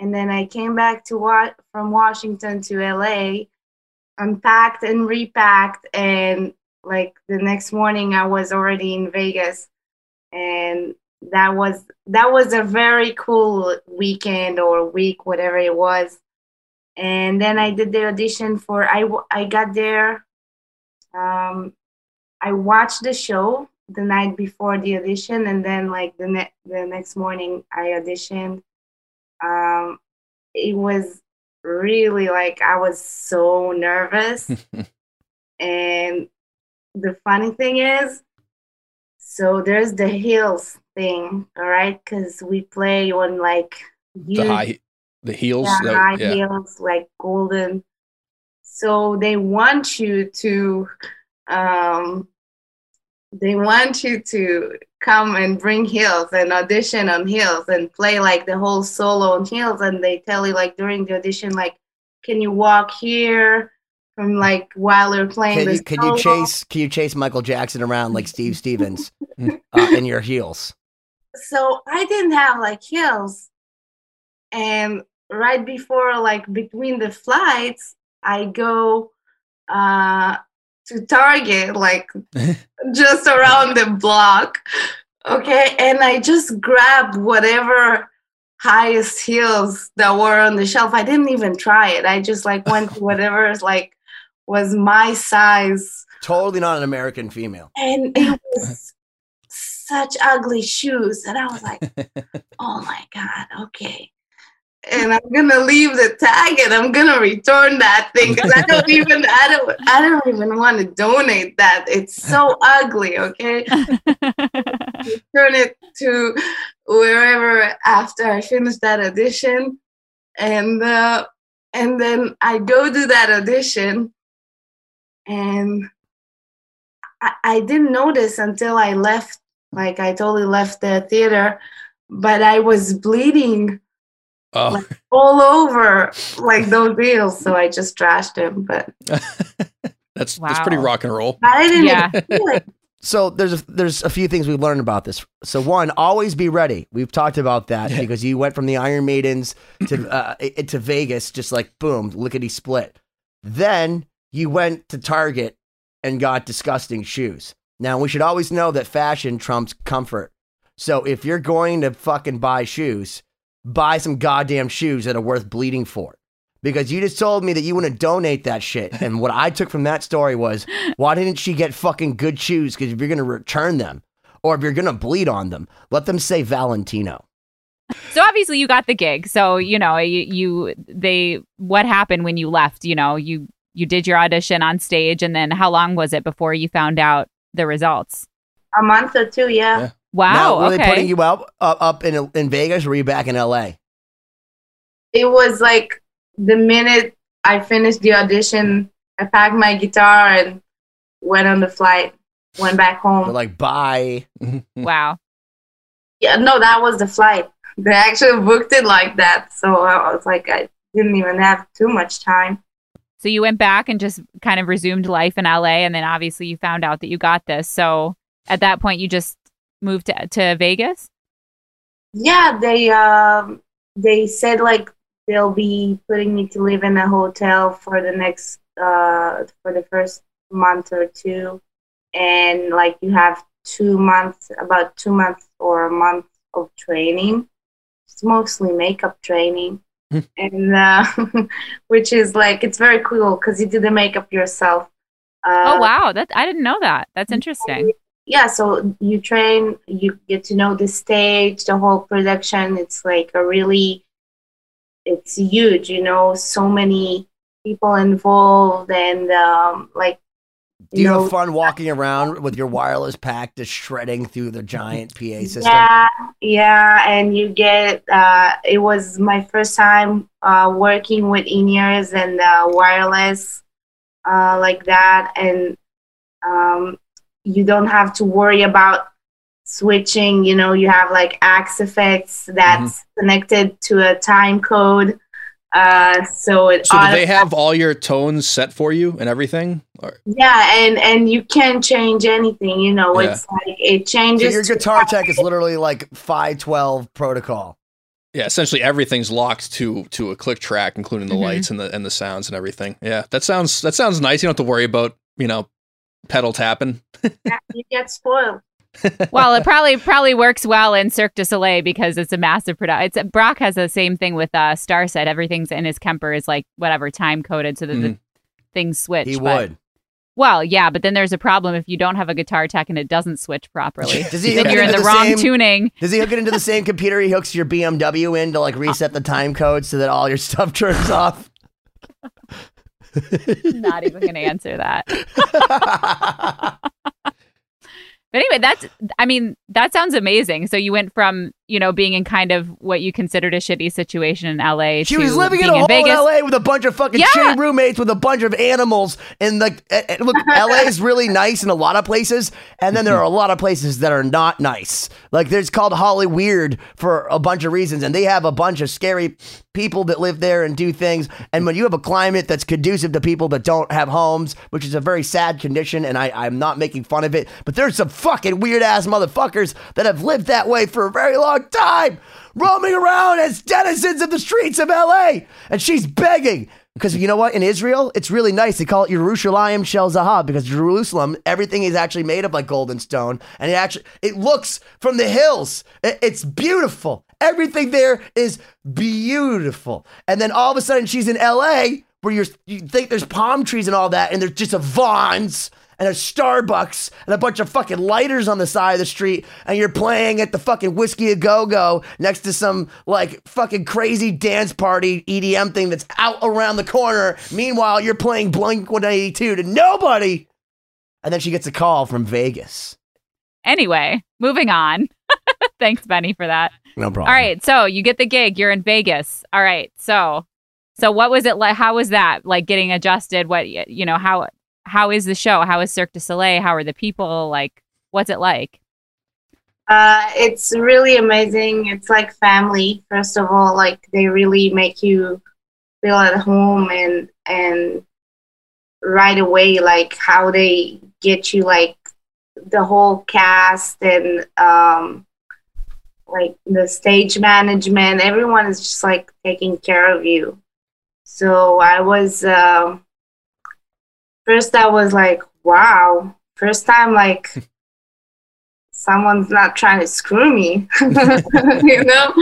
And then I came back to wa- from Washington to L A, unpacked and repacked, and like the next morning I was already in Vegas, and that was that was a very cool weekend or week, whatever it was. And then I did the audition for I I got there. Um, I watched the show the night before the audition, and then like the ne- the next morning I auditioned. Um, it was. Really, like, I was so nervous. And the funny thing is, so there's the heels thing, all right? Because we play on like huge, the high, the heels, yeah, high yeah. heels, like golden. So they want you to, um, they want you to come and bring heels and audition on heels and play like the whole solo on heels. And they tell you like during the audition, like, can you walk here from like while you're playing? Can, you, can you chase? Can you chase Michael Jackson around like Steve Stevens uh, in your heels? So I didn't have like heels, and right before like between the flights, I go. Uh, to Target, like just around the block, okay? And I just grabbed whatever highest heels that were on the shelf. I didn't even try it. I just like went to whatever like was my size. Totally not an American female. And it was such ugly shoes. And I was like, oh my God, okay. And I'm gonna leave the tag, and I'm gonna return that thing because I don't even, I don't, I don't even want to donate that. It's so ugly. Okay, return it to wherever after I finish that audition, and uh, and then I go do that audition, and I, I didn't notice until I left. Like I totally left the theater, but I was bleeding. Oh. Like all over, like those heels. So I just trashed him. But that's wow. that's pretty rock and roll. But I didn't yeah. feel it. So there's a, there's a few things we've learned about this. So one, always be ready. We've talked about that yeah. because you went from the Iron Maidens to uh, to Vegas, just like boom, lickety split. Then you went to Target and got disgusting shoes. Now we should always know that fashion trumps comfort. So if you're going to fucking buy shoes, buy some goddamn shoes that are worth bleeding for, because you just told me that you want to donate that shit. And what I took from that story was, why didn't she get fucking good shoes? Because if you're going to return them or if you're going to bleed on them, let them say Valentino. So obviously you got the gig. So, you know, you, you they what happened when you left, you know, you you did your audition on stage, and then how long was it before you found out the results? A month or two, yeah. yeah. Wow. Now, were okay. they putting you up up, up in, in Vegas, or were you back in L A? It was like the minute I finished the audition, I packed my guitar and went on the flight, went back home. They're like, bye. Wow. Yeah, no, that was the flight. They actually booked it like that. So I was like, I didn't even have too much time. So you went back and just kind of resumed life in L A. And then obviously you found out that you got this. So at that point, you just moved to, to Vegas? Yeah, they um, they said like they'll be putting me to live in a hotel for the next, uh, for the first month or two. And like you have two months, about two months or a month of training. It's mostly makeup training. and uh, which is like, it's very cool because you do the makeup yourself. Uh, oh, wow. That, I didn't know that. That's interesting. Yeah, so you train, you get to know the stage, the whole production. It's like a really, it's huge, you know, so many people involved. And um, like, do you, you know, have fun walking around with your wireless pack, just shredding through the giant P A system? Yeah, yeah. And you get, uh, it was my first time uh, working with in-ears and uh, wireless uh, like that. And um you don't have to worry about switching. You know, you have like Axe Effects that's mm-hmm. connected to a time code. Uh, so it. So auto- do they have all your tones set for you and everything? Or- yeah, and and you can't change anything. You know, yeah. It's like it changes. So your guitar to- tech is literally like five twelve protocol. Yeah, essentially everything's locked to to a click track, including the mm-hmm. lights and the and the sounds and everything. Yeah, that sounds that sounds nice. You don't have to worry about you know. pedal tapping. Yeah, you get spoiled. Well, it probably probably works well in Cirque du Soleil because it's a massive production. It's Brock has the same thing with uh, Starset. Everything's in his Kemper is like whatever time coded so that mm. the things switch. He but, would. Well, yeah, but then there's a problem if you don't have a guitar tech and it doesn't switch properly. Does he then you're in the, the wrong same, tuning. Does he hook it into the same computer he hooks your B M W in to like reset the time code so that all your stuff turns off? Not even going to answer that. But anyway, that's, I mean, that sounds amazing. So you went from, you know, being in kind of what you considered a shitty situation in L A. She to was living in a in hole Vegas. In L A with a bunch of fucking yeah. shitty roommates with a bunch of animals. And like, look, L A is really nice in a lot of places. And then there are a lot of places that are not nice. Like there's called Holly Weird for a bunch of reasons. And they have a bunch of scary people that live there and do things. And when you have a climate that's conducive to people that don't have homes, which is a very sad condition, and I, I'm not making fun of it, but there's some fucking weird ass motherfuckers that have lived that way for a very long time, roaming around as denizens of the streets of L A. And she's begging. Because you know what? In Israel, it's really nice. They call it Yerushalayim Shel Zahab because Jerusalem, everything is actually made of like gold and stone. And it actually, it looks from the hills. It, it's beautiful. Everything there is beautiful. And then all of a sudden she's in L A where you're, you think there's palm trees and all that. And there's just a Vons and a Starbucks and a bunch of fucking lighters on the side of the street. And you're playing at the fucking Whiskey A Go-Go next to some like fucking crazy dance party E D M thing that's out around the corner. Meanwhile, you're playing Blink one eighty-two to nobody. And then she gets a call from Vegas. Anyway, moving on. Thanks, Benny, for that. No problem. All right. So you get the gig. You're in Vegas. All right. So, so what was it like? How was that like getting adjusted? What, you know, how, how is the show? How is Cirque du Soleil? How are the people? Like, what's it like? Uh, it's really amazing. It's like family. First of all, like they really make you feel at home and, and right away, like how they get you, like the whole cast and, um, like the stage management, everyone is just like taking care of you. So I was, um, first I was like, wow, first time, like someone's not trying to screw me, you know?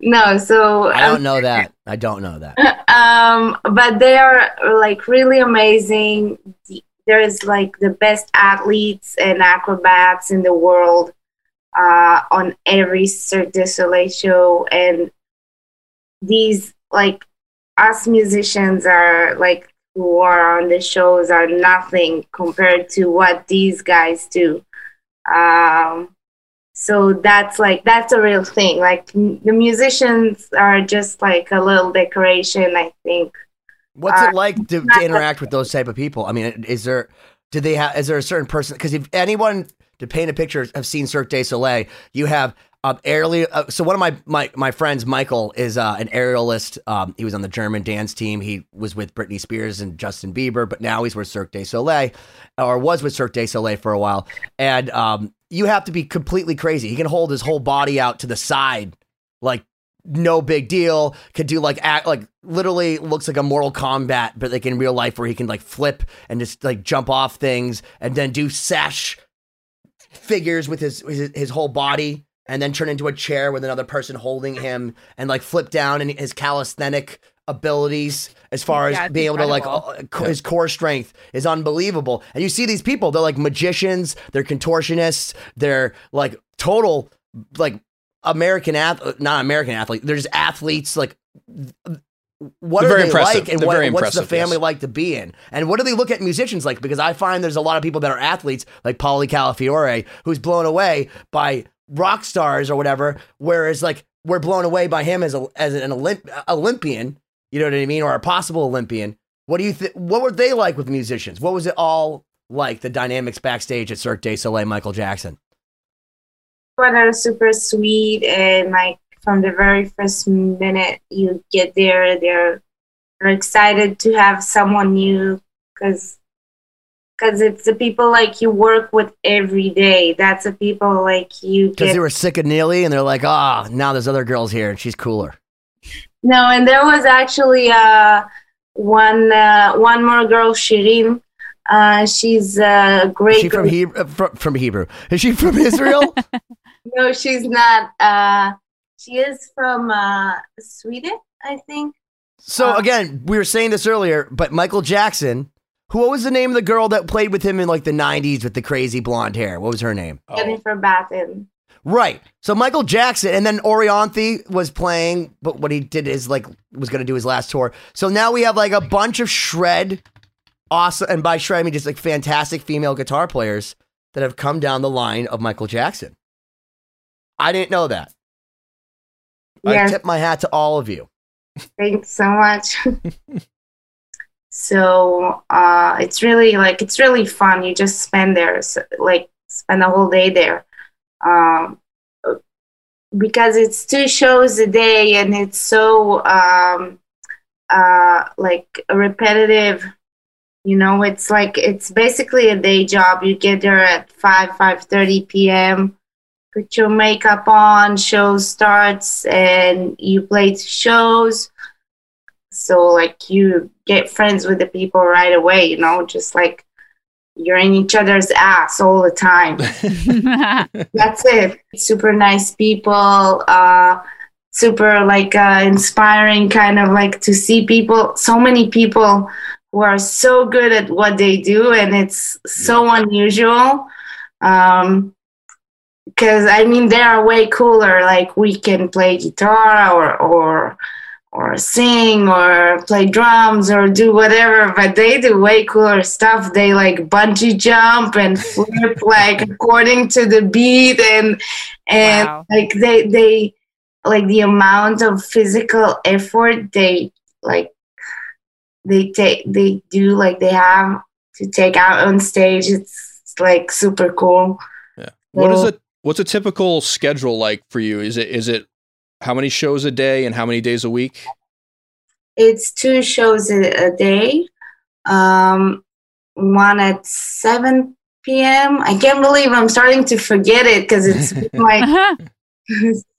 No, so. I don't know that. I don't know that. Um, but they are like really amazing. There is like the best athletes and acrobats in the world. Uh, on every Cirque du Soleil show, and these like us musicians are like who are on the shows are nothing compared to what these guys do. Um, so that's like, that's a real thing. Like m- the musicians are just like a little decoration, I think. What's uh, it like to, to interact with those type of people? I mean, is there, do they have, is there a certain person? Because if anyone, to paint a picture, have seen Cirque du Soleil, you have um, aerial. Uh, so one of my, my, my friends, Michael, is uh, an aerialist. Um, he was on the German dance team. He was with Britney Spears and Justin Bieber, but now he's with Cirque du Soleil, or was with Cirque du Soleil for a while. And um, you have to be completely crazy. He can hold his whole body out to the side, like no big deal. Could do like act like literally looks like a Mortal Kombat, but like in real life, where he can like flip and just like jump off things and then do sash figures with his, his his whole body, and then turn into a chair with another person holding him, and like flip down, and his calisthenic abilities as far yeah, as being incredible. Able to like, oh, his core strength is unbelievable. And you see these people, they're like magicians, they're contortionists, they're like total like American ath- not American athlete, they're just athletes. Like, what they're are very they impressive. Like, and what, what's the family yes. like to be in? And what do they look at musicians like? Because I find there's a lot of people that are athletes, like Pauly Calafiore, who's blown away by rock stars or whatever, whereas like we're blown away by him as a as an Olymp- Olympian, you know what I mean, or a possible Olympian. What do you think? What were they like with musicians? What was it all like? The dynamics backstage at Cirque du Soleil, Michael Jackson. But they're super sweet and like. From the very first minute you get there, they're, they're excited to have someone new because because it's the people like you work with every day. That's the people like you get. Because they were sick of Neely and they're like, ah, oh, now there's other girls here and she's cooler. No, and there was actually uh, one uh, one more girl, Shirin. Uh, she's a great. Is she from, Hebrew, from, from Hebrew. Is she from Israel? No, she's not. Uh, She is from uh, Sweden, I think. So, um, again, we were saying this earlier, but Michael Jackson, who what was the name of the girl that played with him in, like, the nineties with the crazy blonde hair? What was her name? Jennifer oh. Batten. Right. So, Michael Jackson, and then Orianthe was playing, but what he did is, like, was going to do his last tour. So, now we have, like, a bunch of shred, awesome, and by shred, I mean just, like, fantastic female guitar players that have come down the line of Michael Jackson. I didn't know that. Yeah. I tip my hat to all of you. Thanks so much. So uh, it's really like it's really fun. You just spend there, so, like spend the whole day there, um, because it's two shows a day and it's so um, uh, like repetitive. You know, it's like it's basically a day job. You get there at five five thirty p.m. Put your makeup on, show starts, and you play shows. So, like, you get friends with the people right away, you know, just like you're in each other's ass all the time. That's it. Super nice people, uh, super, like, uh, inspiring kind of, like, to see people, so many people who are so good at what they do, and it's so unusual. Um Because, I mean, they are way cooler. Like, we can play guitar or or or sing or play drums or do whatever. But they do way cooler stuff. They, like, bungee jump and flip, like, according to the beat. And, and wow. like, they, they, like, the amount of physical effort they, like, they take, they do, like, they have to take out on stage. It's, like, super cool. Yeah. What is it? What's a typical schedule like for you? Is it is it how many shows a day and how many days a week? It's two shows a, a day, um, one at seven p.m. I can't believe I'm starting to forget it because it's been like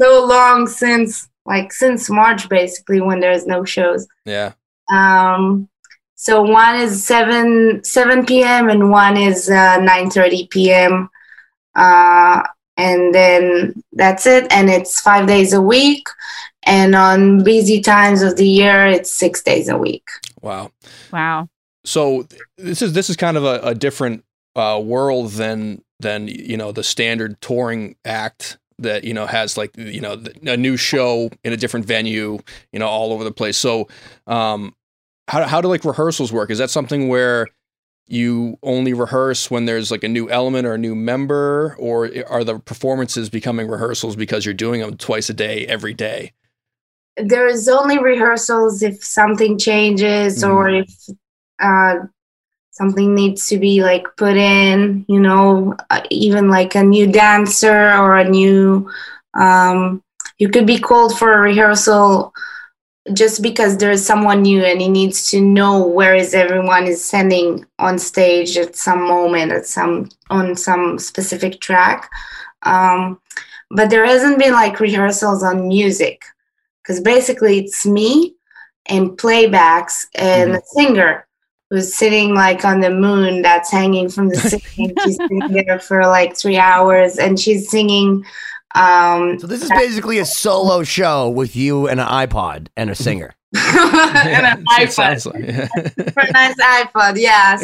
so long since like since March basically when there's no shows. Yeah. Um. So one is seven p.m. and one is uh, nine thirty p.m. Uh. And then that's it. And it's five days a week. And on busy times of the year, it's six days a week. Wow. Wow. So this is this is kind of a, a different uh, world than than, you know, the standard touring act that, you know, has like, you know, a new show in a different venue, you know, all over the place. So um, how, how do like rehearsals work? Is that something where you only rehearse when there's like a new element or a new member, or are the performances becoming rehearsals because you're doing them twice a day, every day? There is only rehearsals if something changes mm. or if uh, something needs to be like put in, you know, uh, even like a new dancer or a new, um, you could be called for a rehearsal just because there is someone new and he needs to know where is everyone is standing on stage at some moment, at some on some specific track. Um, but there hasn't been like rehearsals on music, because basically it's me and playbacks and mm-hmm. a singer who's sitting like on the moon that's hanging from the ceiling. She's sitting there for like three hours and she's singing. Um, so this is basically a solo show with you and an iPod and a singer. and an iPod. Like, yeah. For a nice iPod, yes.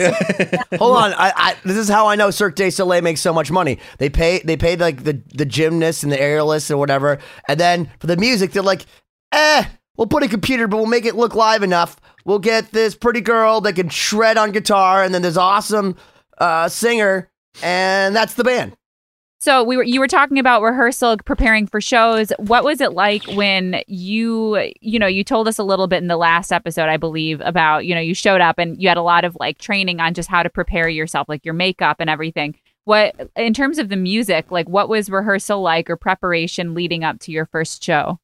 Yeah. Hold on. I, I, this is how I know Cirque du Soleil makes so much money. They pay they pay like the, the gymnasts and the aerialists or whatever. And then for the music, they're like, eh, we'll put a computer, but we'll make it look live enough. We'll get this pretty girl that can shred on guitar, and then this awesome uh, singer, and that's the band. So we were, you were talking about rehearsal, preparing for shows. What was it like when you, you know, you told us a little bit in the last episode, I believe, about, you know, you showed up and you had a lot of like training on just how to prepare yourself, like your makeup and everything. What, in terms of the music, like what was rehearsal like or preparation leading up to your first show?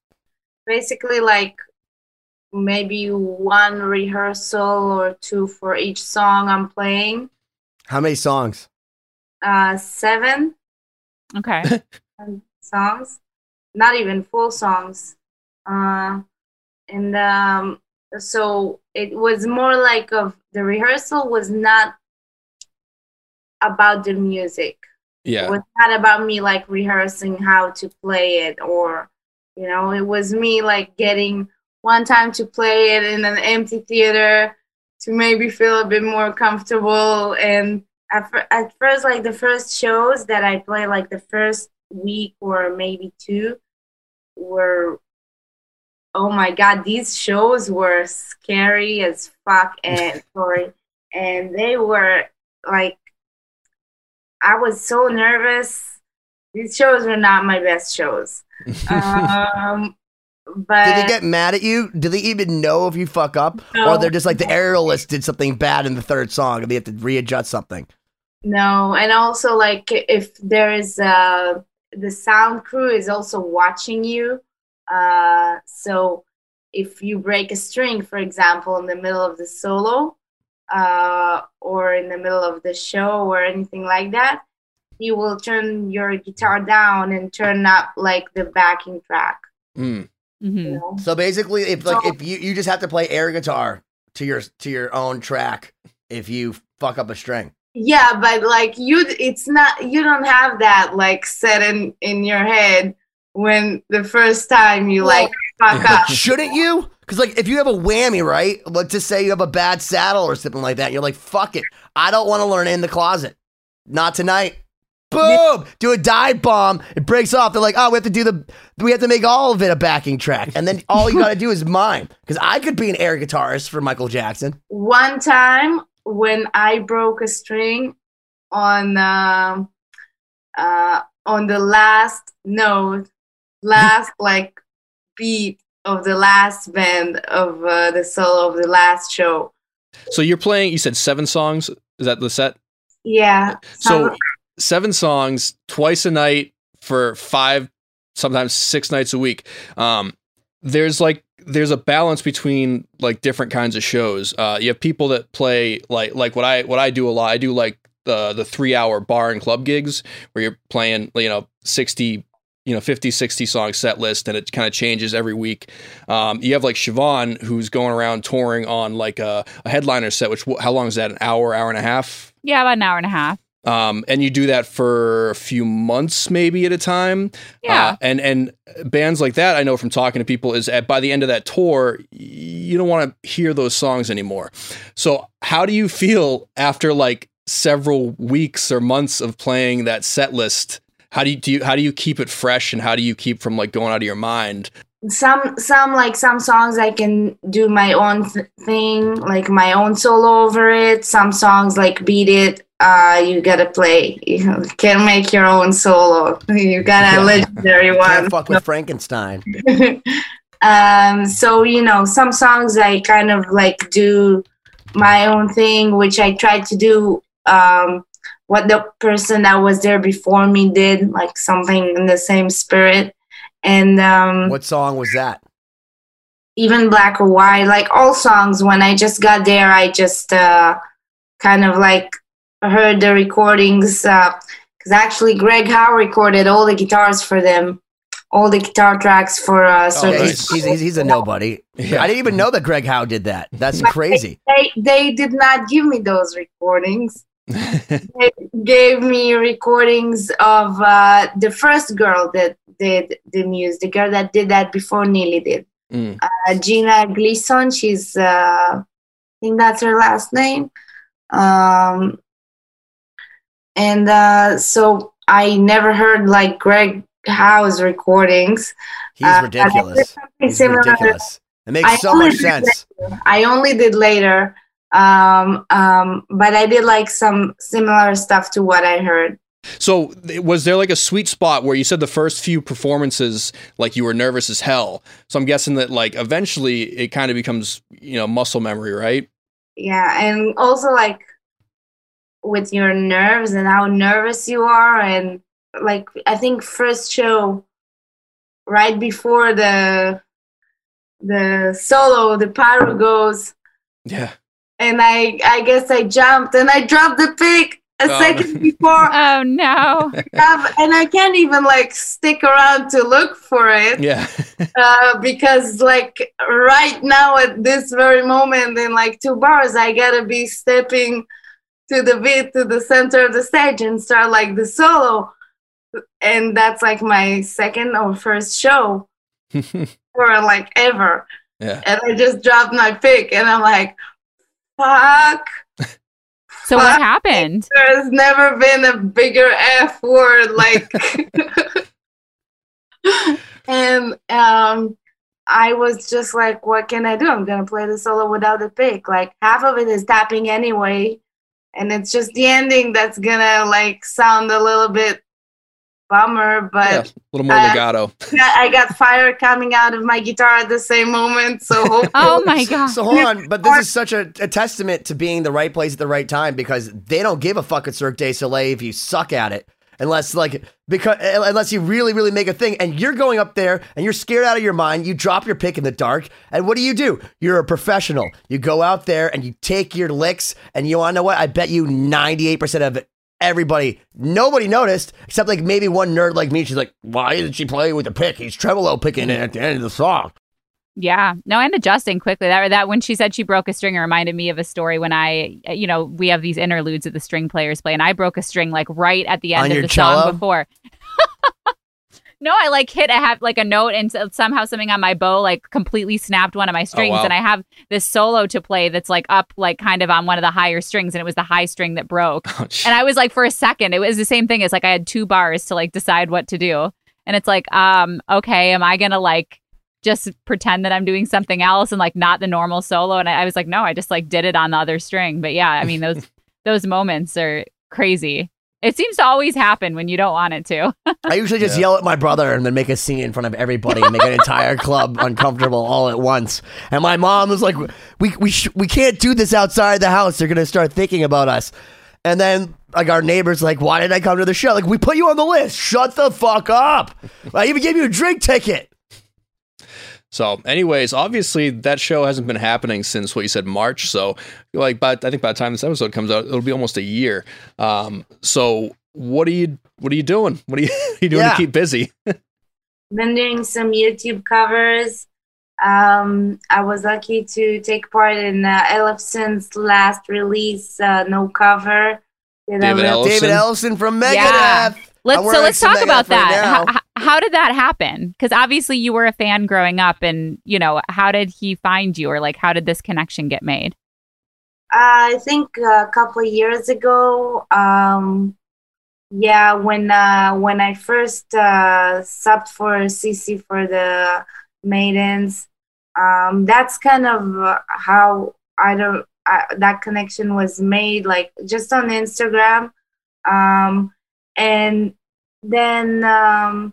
Basically like maybe one rehearsal or two for each song I'm playing. How many songs? Uh, seven. Okay. Songs, not even full songs. Uh, and um, so it was more like of the rehearsal was not about the music. Yeah. It was not about me like rehearsing how to play it, or, you know, it was me like getting one time to play it in an empty theater to maybe feel a bit more comfortable. And at first, like the first shows that I played, like the first week or maybe two, were, oh my God, these shows were scary as fuck. And sorry, and they were like, I was so nervous. These shows were not my best shows. Um, but did they get mad at you? Do they even know if you fuck up, no. or they're just like the aerialist did something bad in the third song and they have to readjust something? No, and also like if there is uh the sound crew is also watching you. Uh, so if you break a string, for example, in the middle of the solo, uh, or in the middle of the show or anything like that, you will turn your guitar down and turn up like the backing track. Mm. Mm-hmm. You know? So basically, if like if you you just have to play air guitar to your to your own track if you fuck up a string. Yeah, but like you, it's not, you don't have that like set in, in your head when the first time you like fuck up. Shouldn't you? Because like if you have a whammy, right? Like just say you have a bad saddle or something like that. You're like, fuck it. I don't want to learn in the closet. Not tonight. Boom! Do a dive bomb. It breaks off. They're like, oh, we have to do the, we have to make all of it a backing track. And then all you got to do is mime. Because I could be an air guitarist for Michael Jackson. One time, when I broke a string on uh, uh, on the last note, last like beat of the last band of uh, the solo of the last show. So you're playing, you said seven songs? Is that the set? Yeah. So seven songs twice a night for five, sometimes six nights a week. Um, there's like, there's a balance between like different kinds of shows. Uh, you have people that play like, like what I, what I do a lot. I do like the, the three hour bar and club gigs where you're playing, you know, sixty, you know, fifty, sixty song set list. And it kind of changes every week. Um, you have like Siobhán, who's going around touring on like a, a headliner set, which how long is that? An hour, hour and a half? Yeah, about an hour and a half. Um, and you do that for a few months, maybe at a time. Yeah. Uh, and, and bands like that, I know from talking to people, is at, by the end of that tour, you don't want to hear those songs anymore. So how do you feel after like several weeks or months of playing that set list? how do you, do you how do you keep it fresh, and how do you keep from like going out of your mind? Some some like some songs I can do my own th- thing, like my own solo over it. Some songs like Beat It, uh, you gotta play. You can't make your own solo. You gotta yeah. legendary one. Can't fuck with Frankenstein. um. So you know, some songs I kind of like do my own thing, which I try to do. Um, what the person that was there before me did, like something in the same spirit. And um what song was that? Even Black or White, like all songs. When I just got there, I just uh kind of like heard the recordings, uh because actually Greg Howe recorded all the guitars for them, all the guitar tracks for uh oh, Cirque du he's, Soleil. He's, he's a nobody. Yeah. I didn't even know that Greg Howe did that. That's but crazy. They, they they did not give me those recordings. They gave me recordings of uh the first girl that did the music, the girl that did that before Neely did. Mm. Uh, Gina Gleason, she's, uh, I think that's her last name. Um, and uh, so I never heard like Greg Howe's recordings. He's uh, ridiculous. He's ridiculous. It makes I so much sense. Later. I only did later, um, um, but I did like some similar stuff to what I heard. So was there like a sweet spot where you said the first few performances, like you were nervous as hell? So I'm guessing that like eventually it kind of becomes, you know, muscle memory, right? Yeah. And also like with your nerves and how nervous you are. And like, I think first show right before the, the solo, the pyro goes. Yeah. And I, I guess I jumped and I dropped the pick. A second um. before. Oh, no. And I can't even, like, stick around to look for it. Yeah. uh, because, like, right now at this very moment in, like, two bars, I got to be stepping to the beat, to the center of the stage and start, like, the solo. And that's, like, my second or first show or, like, ever. Yeah. And I just dropped my pick and I'm like, fuck. So what uh, happened? There's never been a bigger F word, like. And um, I was just like, what can I do? I'm going to play the solo without a pick. Like, half of it is tapping anyway. And it's just the ending that's going to, like, sound a little bit bummer. But yeah, a little more I, legato. I got fire coming out of my guitar at the same moment. So hopefully. Oh, my God. So, so hold on. But this is such a, a testament to being the right place at the right time, because they don't give a fuck at Cirque du Soleil if you suck at it. Unless like because unless you really, really make a thing, and you're going up there and you're scared out of your mind. You drop your pick in the dark. And what do you do? You're a professional. You go out there and you take your licks, and you want to know what? I bet you ninety-eight percent of it. Everybody, nobody noticed, except like maybe one nerd like me. She's like, why isn't she playing with the pick? He's tremolo picking it at the end of the song. Yeah. No, and adjusting quickly. That that when she said she broke a string, it reminded me of a story when I, you know, we have these interludes that the string players play, and I broke a string like right at the end On of the cello? Song before. No, I like hit a have like a note, and somehow something on my bow like completely snapped one of my strings. Oh, wow. And I have this solo to play that's like up like kind of on one of the higher strings, and it was the high string that broke. Oh, and I was like, for a second, it was the same thing. It's like I had two bars to like decide what to do, and it's like, um, okay, am I gonna like just pretend that I'm doing something else and like not the normal solo? And I, I was like, no, I just like did it on the other string. But yeah, I mean those those moments are crazy. It seems to always happen when you don't want it to. I usually just yeah. yell at my brother and then make a scene in front of everybody and make an entire club uncomfortable all at once. And my mom was like, we we sh- we can't do this outside the house. They're going to start thinking about us. And then like our neighbor's like, why did I come to the show? Like, we put you on the list. Shut the fuck up. I even gave you a drink ticket. So anyways, obviously that show hasn't been happening since what you said, March. So like, but I think by the time this episode comes out, it'll be almost a year. Um, so what are you, what are you doing? What are you, what are you doing yeah. to keep busy? Been doing some YouTube covers. Um, I was lucky to take part in uh, Ellefson's last release, uh, No Cover. Did David Ellefson. David Ellefson from Megadeth. Yeah. Let's, so let's talk about that. Right how, how did that happen? Because obviously you were a fan growing up, and, you know, how did he find you, or like how did this connection get made? Uh, I think a couple of years ago, um, Yeah, when uh, when I first uh, subbed for C C for the Maidens, um, that's kind of how I don't I, that connection was made, like just on Instagram, um, and then um,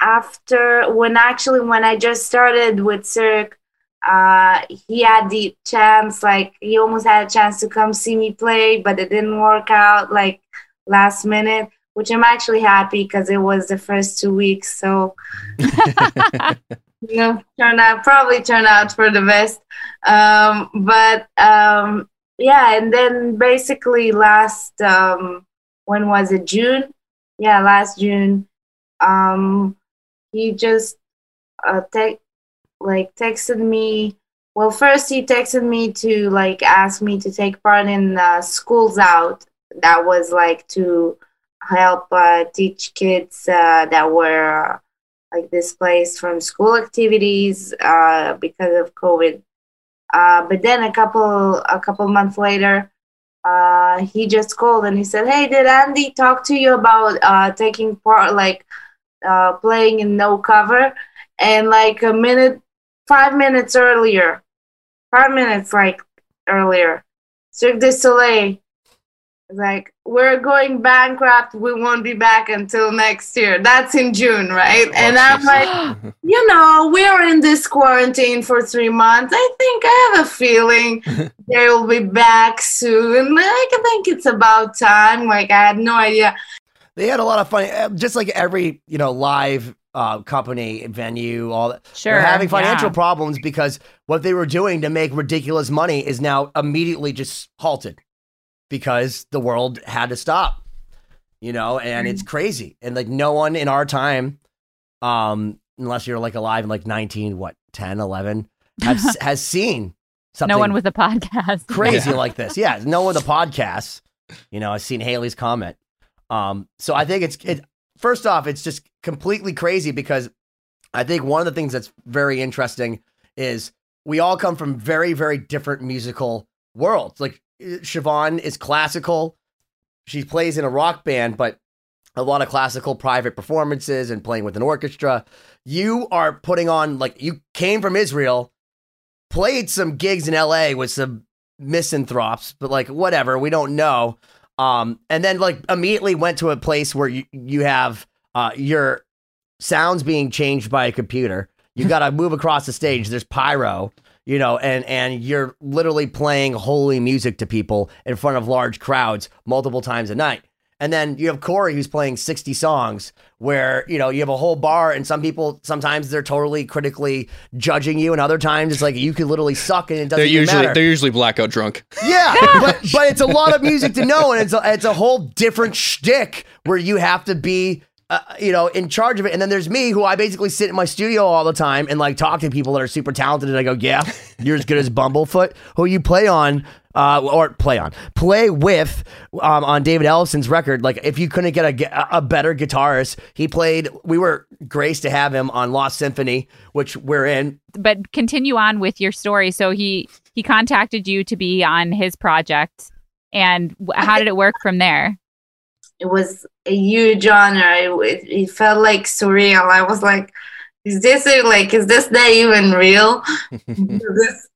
after when actually when I just started with Cirque, uh, he had the chance, like he almost had a chance to come see me play, but it didn't work out, like. Last minute, which I'm actually happy because it was the first two weeks, so you know, turn out probably turn out for the best. Um, but um, yeah, and then basically last um, when was it? June? Yeah, last June. Um, he just uh, te- like texted me. Well, first he texted me to like ask me to take part in uh, Schools Out. That was like to help uh, teach kids uh, that were uh, like displaced from school activities uh, because of COVID. Uh, but then a couple a couple months later, uh, he just called and he said, "Hey, did Andy talk to you about uh, taking part, like uh, playing in No Cover?" And like a minute, five minutes earlier, five minutes like earlier, Cirque du Soleil. Like, we're going bankrupt. We won't be back until next year. That's in June, right? Oh, and I'm like, you know, we're in this quarantine for three months. I think I have a feeling they will be back soon. Like, I think it's about time. Like, I had no idea. They had a lot of fun, just like every, you know, live uh, company, venue, all that. Sure. They're having financial yeah. problems because what they were doing to make ridiculous money is now immediately just halted. Because the world had to stop, you know, and it's crazy. And like no one in our time, um, unless you're like alive in like nineteen, what, ten, eleven, has, has seen something. No one with a podcast. Crazy yeah. like this. Yeah, no one with a podcast, you know, has seen Haley's comment. Um, so I think it's, it, first off, it's just completely crazy because I think one of the things that's very interesting is we all come from very, very different musical worlds. Like, Siobhán is classical. She plays in a rock band, but a lot of classical private performances and playing with an orchestra. You are putting on, like, you came from Israel, played some gigs in L A with some misanthropes, but like, whatever, we don't know. Um, and then like immediately went to a place where you, you have uh, your sounds being changed by a computer. You got to move across the stage. There's pyro. You know, and, and you're literally playing holy music to people in front of large crowds multiple times a night. And then you have Corey who's playing sixty songs where, you know, you have a whole bar and some people, sometimes they're totally critically judging you. And other times it's like you could literally suck and it doesn't they're usually, matter. They're usually blackout drunk. Yeah, but, but it's a lot of music to know. And it's a, it's a whole different shtick where you have to be, uh, you know, in charge of it. And then there's me, who I basically sit in my studio all the time and like talk to people that are super talented. And I go, yeah, you're as good as Bumblefoot, who you play on, uh, or play on, play with, um, on David Ellefson's record. Like if you couldn't get a, a better guitarist, he played, we were graced to have him on Lost Symphony, which we're in. But continue on with your story. So he, he contacted you to be on his project. And how did it work from there? It was a huge honor. It, it, it felt like surreal. I was like, is this like, is this day even real? Is this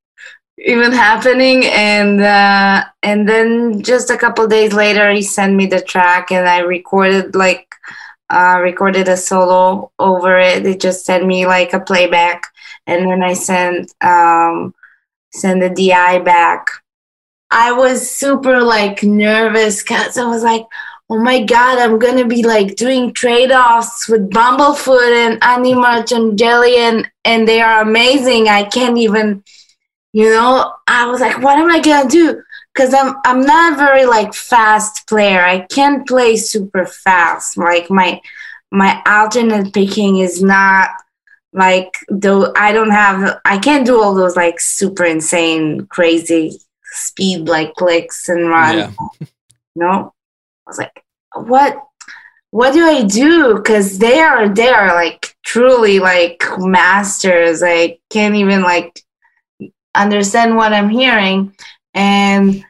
even happening? And uh, and then just a couple days later, he sent me the track and I recorded like, uh, recorded a solo over it. They just sent me like a playback. And then I sent, um, sent the D I back. I was super like nervous because I was like, oh my God, I'm going to be like doing trade-offs with Bumblefoot and Annie Marchandelian, and they are amazing. I can't even, you know, I was like, what am I going to do? Because I'm, I'm not a very like fast player. I can't play super fast. Like my, my alternate picking is not like, though I don't have, I can't do all those like super insane, crazy speed, like clicks and run. Yeah. No. I was like, what, what do I do? Because they are, they are like truly like masters. I can't even like understand what I'm hearing. And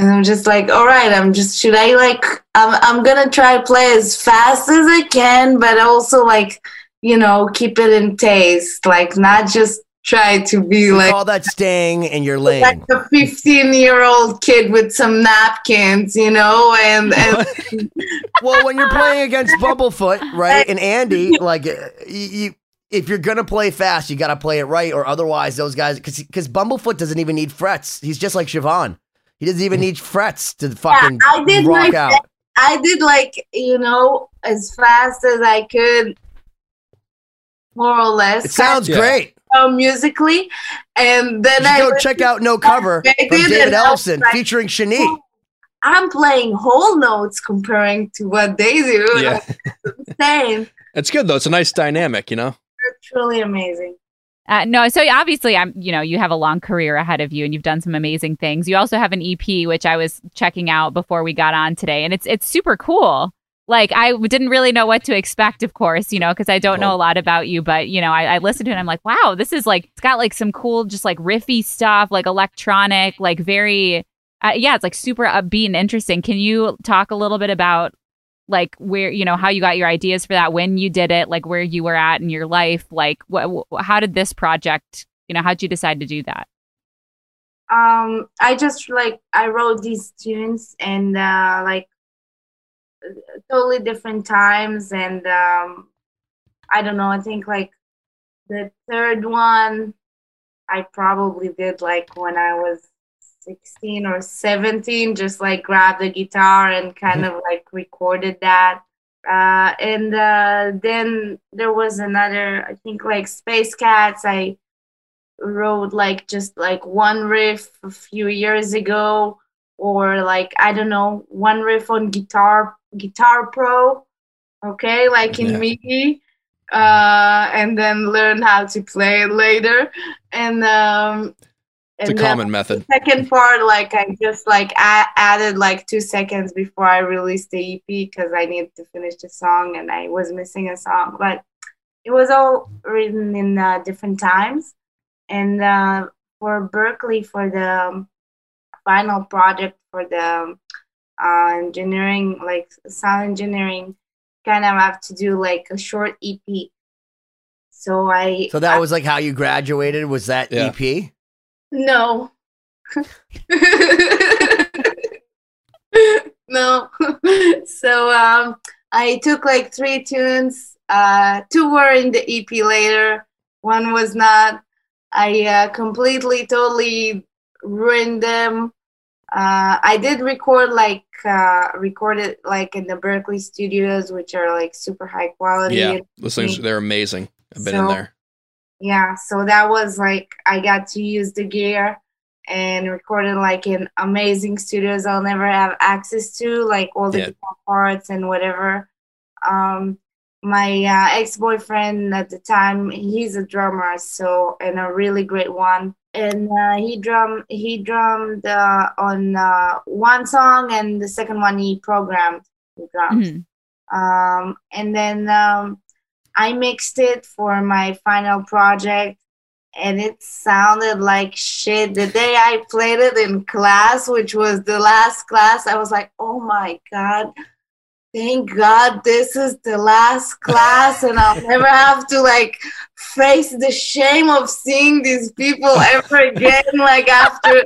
And I'm just like, all right, I'm just, should I like, I'm, I'm going to try to play as fast as I can, but also like, you know, keep it in taste, like not just try to be you like all that staying in your lane, like a fifteen year old kid with some napkins, you know, and, and well, when you're playing against Bumblefoot, right, and Andy, like you, if you're going to play fast, you got to play it right, or otherwise those guys, because because Bumblefoot doesn't even need frets. He's just like Siobhán. He doesn't even need frets to fucking yeah, I did rock my, out. I did like, you know, as fast as I could, more or less. It sounds yeah. great. Uh, musically. And then I go check out No Cover from David Ellefson like, featuring Shani. I'm playing whole notes comparing to what they do. Yeah. It's insane. It's good though. It's a nice dynamic, you know? It's truly amazing. Uh, no, so obviously, I'm. You know, you have a long career ahead of you, and you've done some amazing things. You also have an E P, which I was checking out before we got on today, and it's it's super cool. Like, I didn't really know what to expect, of course, you know, because I don't cool. know a lot about you, but you know, I, I listened to it, and I'm like, wow, this is like, it's got like some cool, just like riffy stuff, like electronic, like very, uh, yeah, it's like super upbeat and interesting. Can you talk a little bit about like where, you know, how you got your ideas for that, when you did it, like where you were at in your life, like what, how did this project, you know, how'd you decide to do that? Um, I just like, I wrote these tunes and uh, like totally different times. And um, I don't know, I think like the third one I probably did like when I was sixteen or seventeen, just like grabbed the guitar and kind of like recorded that. Uh, and uh, then there was another, I think like Space Cats, I wrote like just like one riff a few years ago, or like, I don't know, one riff on Guitar, Guitar Pro, okay, like in yeah. MIDI. Uh, and then learn how to play it later. And um It's and a common method. The second part, like I just like I added like two seconds before I released the E P because I needed to finish the song and I was missing a song. But it was all written in uh, different times. And uh, for Berklee, for the final project, for the uh, engineering, like sound engineering, kind of have to do like a short E P. So I. So that I, was like how you graduated. Was that yeah. E P? No. No. So um, I took like three tunes. Uh, two were in the E P later. One was not. I uh, completely, totally ruined them. Uh, I did record like uh, recorded like in the Berklee studios, which are like super high quality. Yeah, those things, they're amazing. I've been so, in there. Yeah, so that was like, I got to use the gear and recorded like in amazing studios I'll never have access to, like all the yeah. guitar parts and whatever. Um, my uh, ex-boyfriend at the time, he's a drummer, so, and a really great one. And uh, he, drum, he drummed uh, on uh, one song, and the second one he programmed the drums. Mm-hmm. Um, and then... Um, I mixed it for my final project, and it sounded like shit. The day I played it in class, which was the last class, I was like, oh my God, thank God this is the last class, and I'll never have to like face the shame of seeing these people ever again, like after...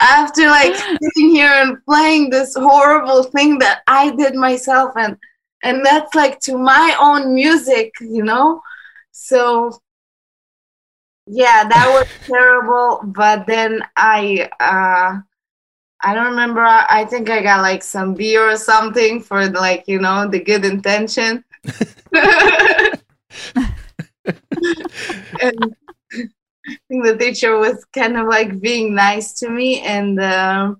after like sitting here and playing this horrible thing that I did myself, and And that's like to my own music, you know? So, yeah, that was terrible. But then I, uh, I don't remember. I think I got like some beer or something for like, you know, the good intention. And I think the teacher was kind of like being nice to me. And, um, uh,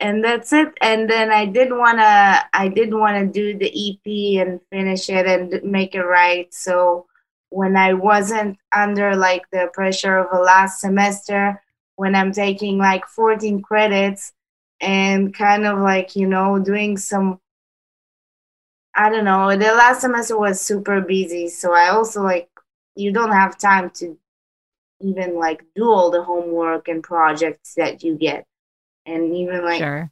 And that's it. And then I did wanna, I did wanna do the E P and finish it and make it right. So when I wasn't under like the pressure of a last semester, when I'm taking like fourteen credits and kind of like, you know, doing some, I don't know, the last semester was super busy. So I also like, you don't have time to even like do all the homework and projects that you get. and even like sure.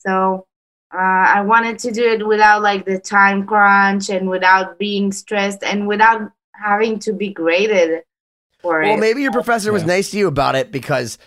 So uh, I wanted to do it without like the time crunch and without being stressed and without having to be graded for well, it. Well, maybe your professor was yeah. nice to you about it because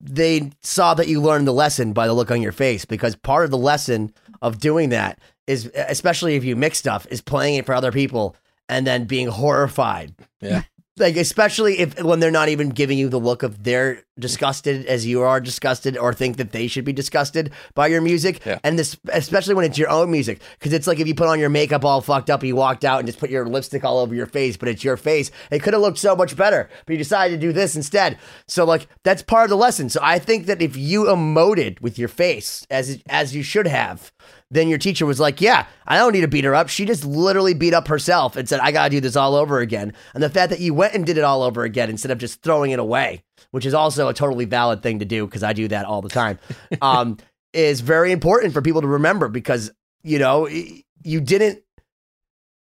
they saw that you learned the lesson by the look on your face, because part of the lesson of doing that is, especially if you mix stuff, is playing it for other people and then being horrified. Yeah. Like, especially if when they're not even giving you the look of they're disgusted as you are disgusted or think that they should be disgusted by your music. Yeah. And this, especially when it's your own music, because it's like if you put on your makeup all fucked up and you walked out and just put your lipstick all over your face, but it's your face. It could have looked so much better, but you decided to do this instead. So like that's part of the lesson. So I think that if you emoted with your face as as you should have, then your teacher was like, yeah, I don't need to beat her up. She just literally beat up herself and said, I got to do this all over again. And the fact that you went and did it all over again instead of just throwing it away, which is also a totally valid thing to do because I do that all the time, um, is very important for people to remember because, you know, you didn't,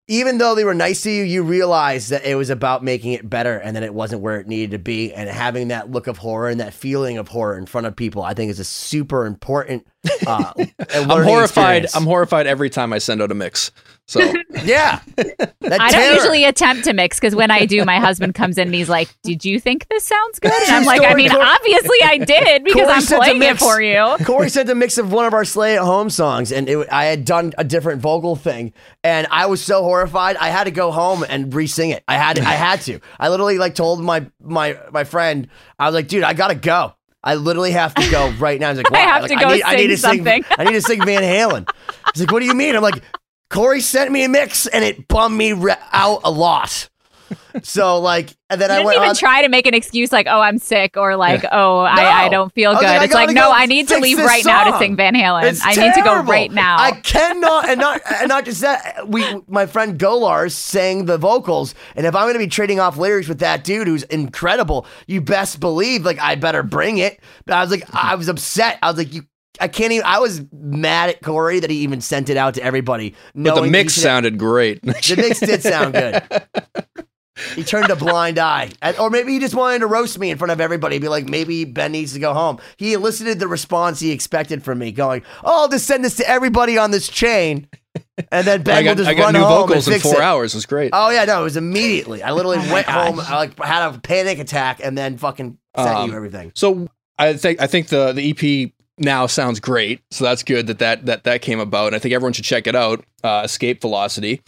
even though they were nice to you, you realized that it was about making it better and that it wasn't where it needed to be. And having that look of horror and that feeling of horror in front of people, I think is a super important uh, learning I'm horrified. Experience. I'm horrified every time I send out a mix. So yeah. That I terror. Don't usually attempt to mix because when I do, my husband comes in and he's like, did you think this sounds good? And I'm like, I mean, obviously I did because Corey I'm playing mix, it for you. Corey sent a mix of one of our Slay at Home songs and it, I had done a different vocal thing and I was so horrified. I had to go home and re-sing it. I had to, I had to. I literally like told my, my, my friend, I was like, dude, I got to go. I literally have to go right now. I was like, wow. I have like, to go I need, sing I need to something. Sing, I need to sing Van Halen. He's like, what do you mean? I'm like, Corey sent me a mix and it bummed me re- out a lot. So like, and then you I didn't went even on- try to make an excuse like, oh, I'm sick or like, yeah. oh, no. I, I don't feel I good. Like, it's like, no, I need to leave right song. Now to sing Van Halen. It's I terrible. Need to go right now. I cannot, and not and not just that. We, my friend Golars sang the vocals, and if I'm going to be trading off lyrics with that dude who's incredible, you best believe like I better bring it. But I was like, I was upset. I was like, you. I can't even, I was mad at Corey that he even sent it out to everybody. But the mix sounded great. The mix did sound good. He turned a blind eye. And, or maybe he just wanted to roast me in front of everybody and be like, maybe Ben needs to go home. He elicited the response he expected from me going, oh, I'll just send this to everybody on this chain. And then Ben got, will just I got run new home vocals and fix in four it. Hours. It was great. Oh, yeah, no, it was immediately. I literally oh went gosh. Home, I like had a panic attack and then fucking sent um, you everything. So I think I think the, the E P... now sounds great. So that's good that that, that that came about. And I think everyone should check it out. Uh, Escape Velocity.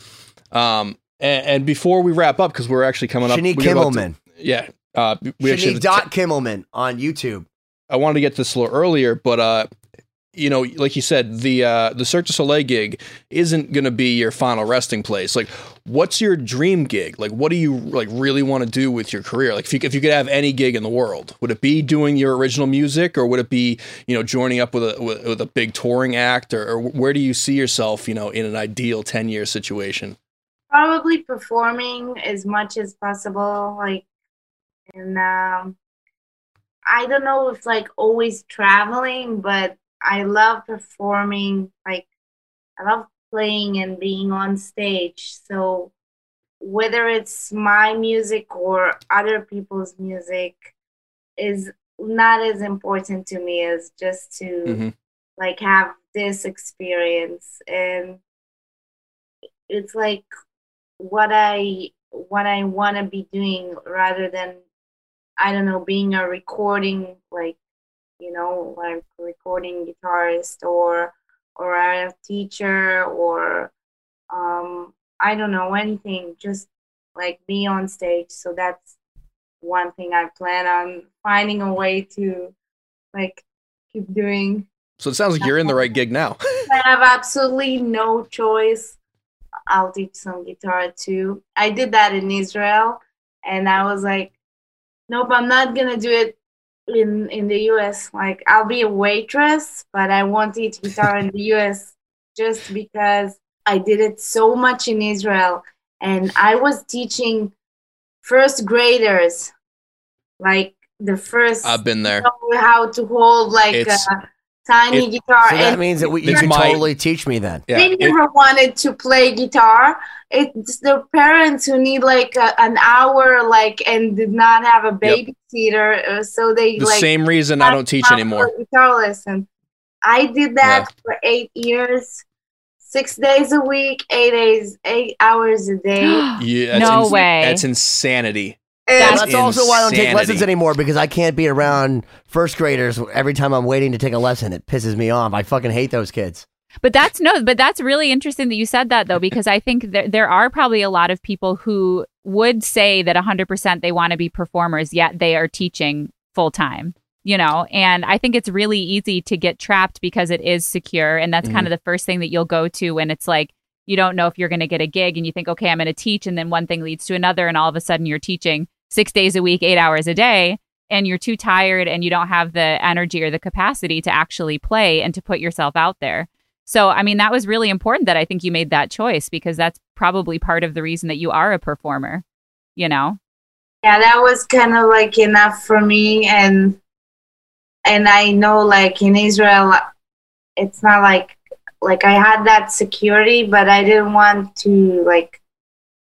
Um, and, and before we wrap up, because we're actually coming up. Shani Kimelman. To, yeah. Uh, we Shani dot t- Kimelman on YouTube. I wanted to get to this a little earlier, but, uh, you know, like you said, the, uh, the Cirque du Soleil gig isn't going to be your final resting place. Like, what's your dream gig? Like, what do you like really want to do with your career? Like, if you, if you could have any gig in the world, would it be doing your original music, or would it be, you know, joining up with a, with, with a big touring act, or, or where do you see yourself, you know, in an ideal ten year situation? Probably performing as much as possible. Like, and, um, I don't know if like always traveling, but I love performing, like, I love playing and being on stage. So whether it's my music or other people's music is not as important to me as just to, mm-hmm. like, have this experience. And it's, like, what I what I want to be doing rather than, I don't know, being a recording, like, you know, like recording guitarist or or a teacher or um, I don't know, anything, just like be on stage. So that's one thing I plan on finding a way to like keep doing. So it sounds like you're in the right gig now. I have absolutely no choice. I'll teach some guitar too. I did that in Israel and I was like, nope, I'm not going to do it in in the U S. Like, I'll be a waitress, but I won't teach guitar in the U S just because I did it so much in Israel. And I was teaching first graders, like the first... I've been there. How to hold, like, a, Tiny it, guitar. So that means that we, you can my, totally teach me then. Yeah, they never it, wanted to play guitar. It's the parents who need like a, an hour, like, and did not have a babysitter, yep. so they the like, same reason I don't teach anymore. Guitar lesson. I did that yeah. for eight years, six days a week, eight days, eight hours a day. yeah, no way. That's insanity. That's, that's also why I don't take lessons anymore, because I can't be around first graders every time I'm waiting to take a lesson. It pisses me off. I fucking hate those kids. But that's no, but that's really interesting that you said that, though, because I think there, there are probably a lot of people who would say that one hundred percent they want to be performers, yet they are teaching full time, you know, and I think it's really easy to get trapped because it is secure. And that's mm-hmm. kind of the first thing that you'll go to when it's like, you don't know if you're going to get a gig, and you think, okay, I'm going to teach. And then one thing leads to another. And all of a sudden you're teaching six days a week, eight hours a day, and you're too tired and you don't have the energy or the capacity to actually play and to put yourself out there. So, I mean, that was really important that I think you made that choice, because that's probably part of the reason that you are a performer, you know? Yeah, that was kind of like enough for me. And, and I know like in Israel, it's not like, like I had that security, but I didn't want to like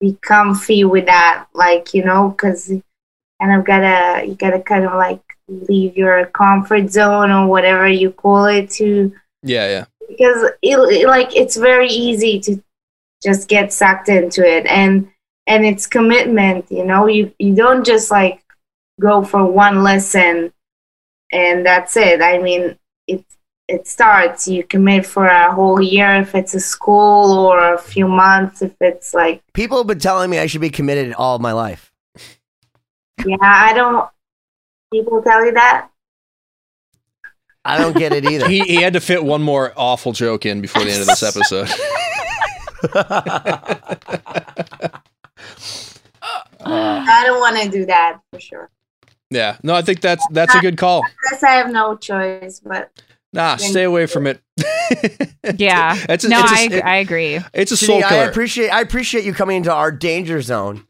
be comfy with that, like, you know, because kind of gotta, you gotta kind of like leave your comfort zone or whatever you call it to. Yeah, yeah. Because it, it, like, it's very easy to just get sucked into it, and and it's commitment, you know. You you don't just like go for one lesson and that's it. I mean, it's It starts, you commit for a whole year if it's a school, or a few months if it's like... People have been telling me I should be committed all my life. Yeah, I don't... People tell you that? I don't get it either. he, he had to fit one more awful joke in before the end of this episode. I don't want to do that, for sure. Yeah, no, I think that's that's a good call. I guess I have no choice, but... Nah, stay away from it. yeah, it's a, no, it's a, I, it, I agree. It's a soul killer. I appreciate, I appreciate you coming into our danger zone,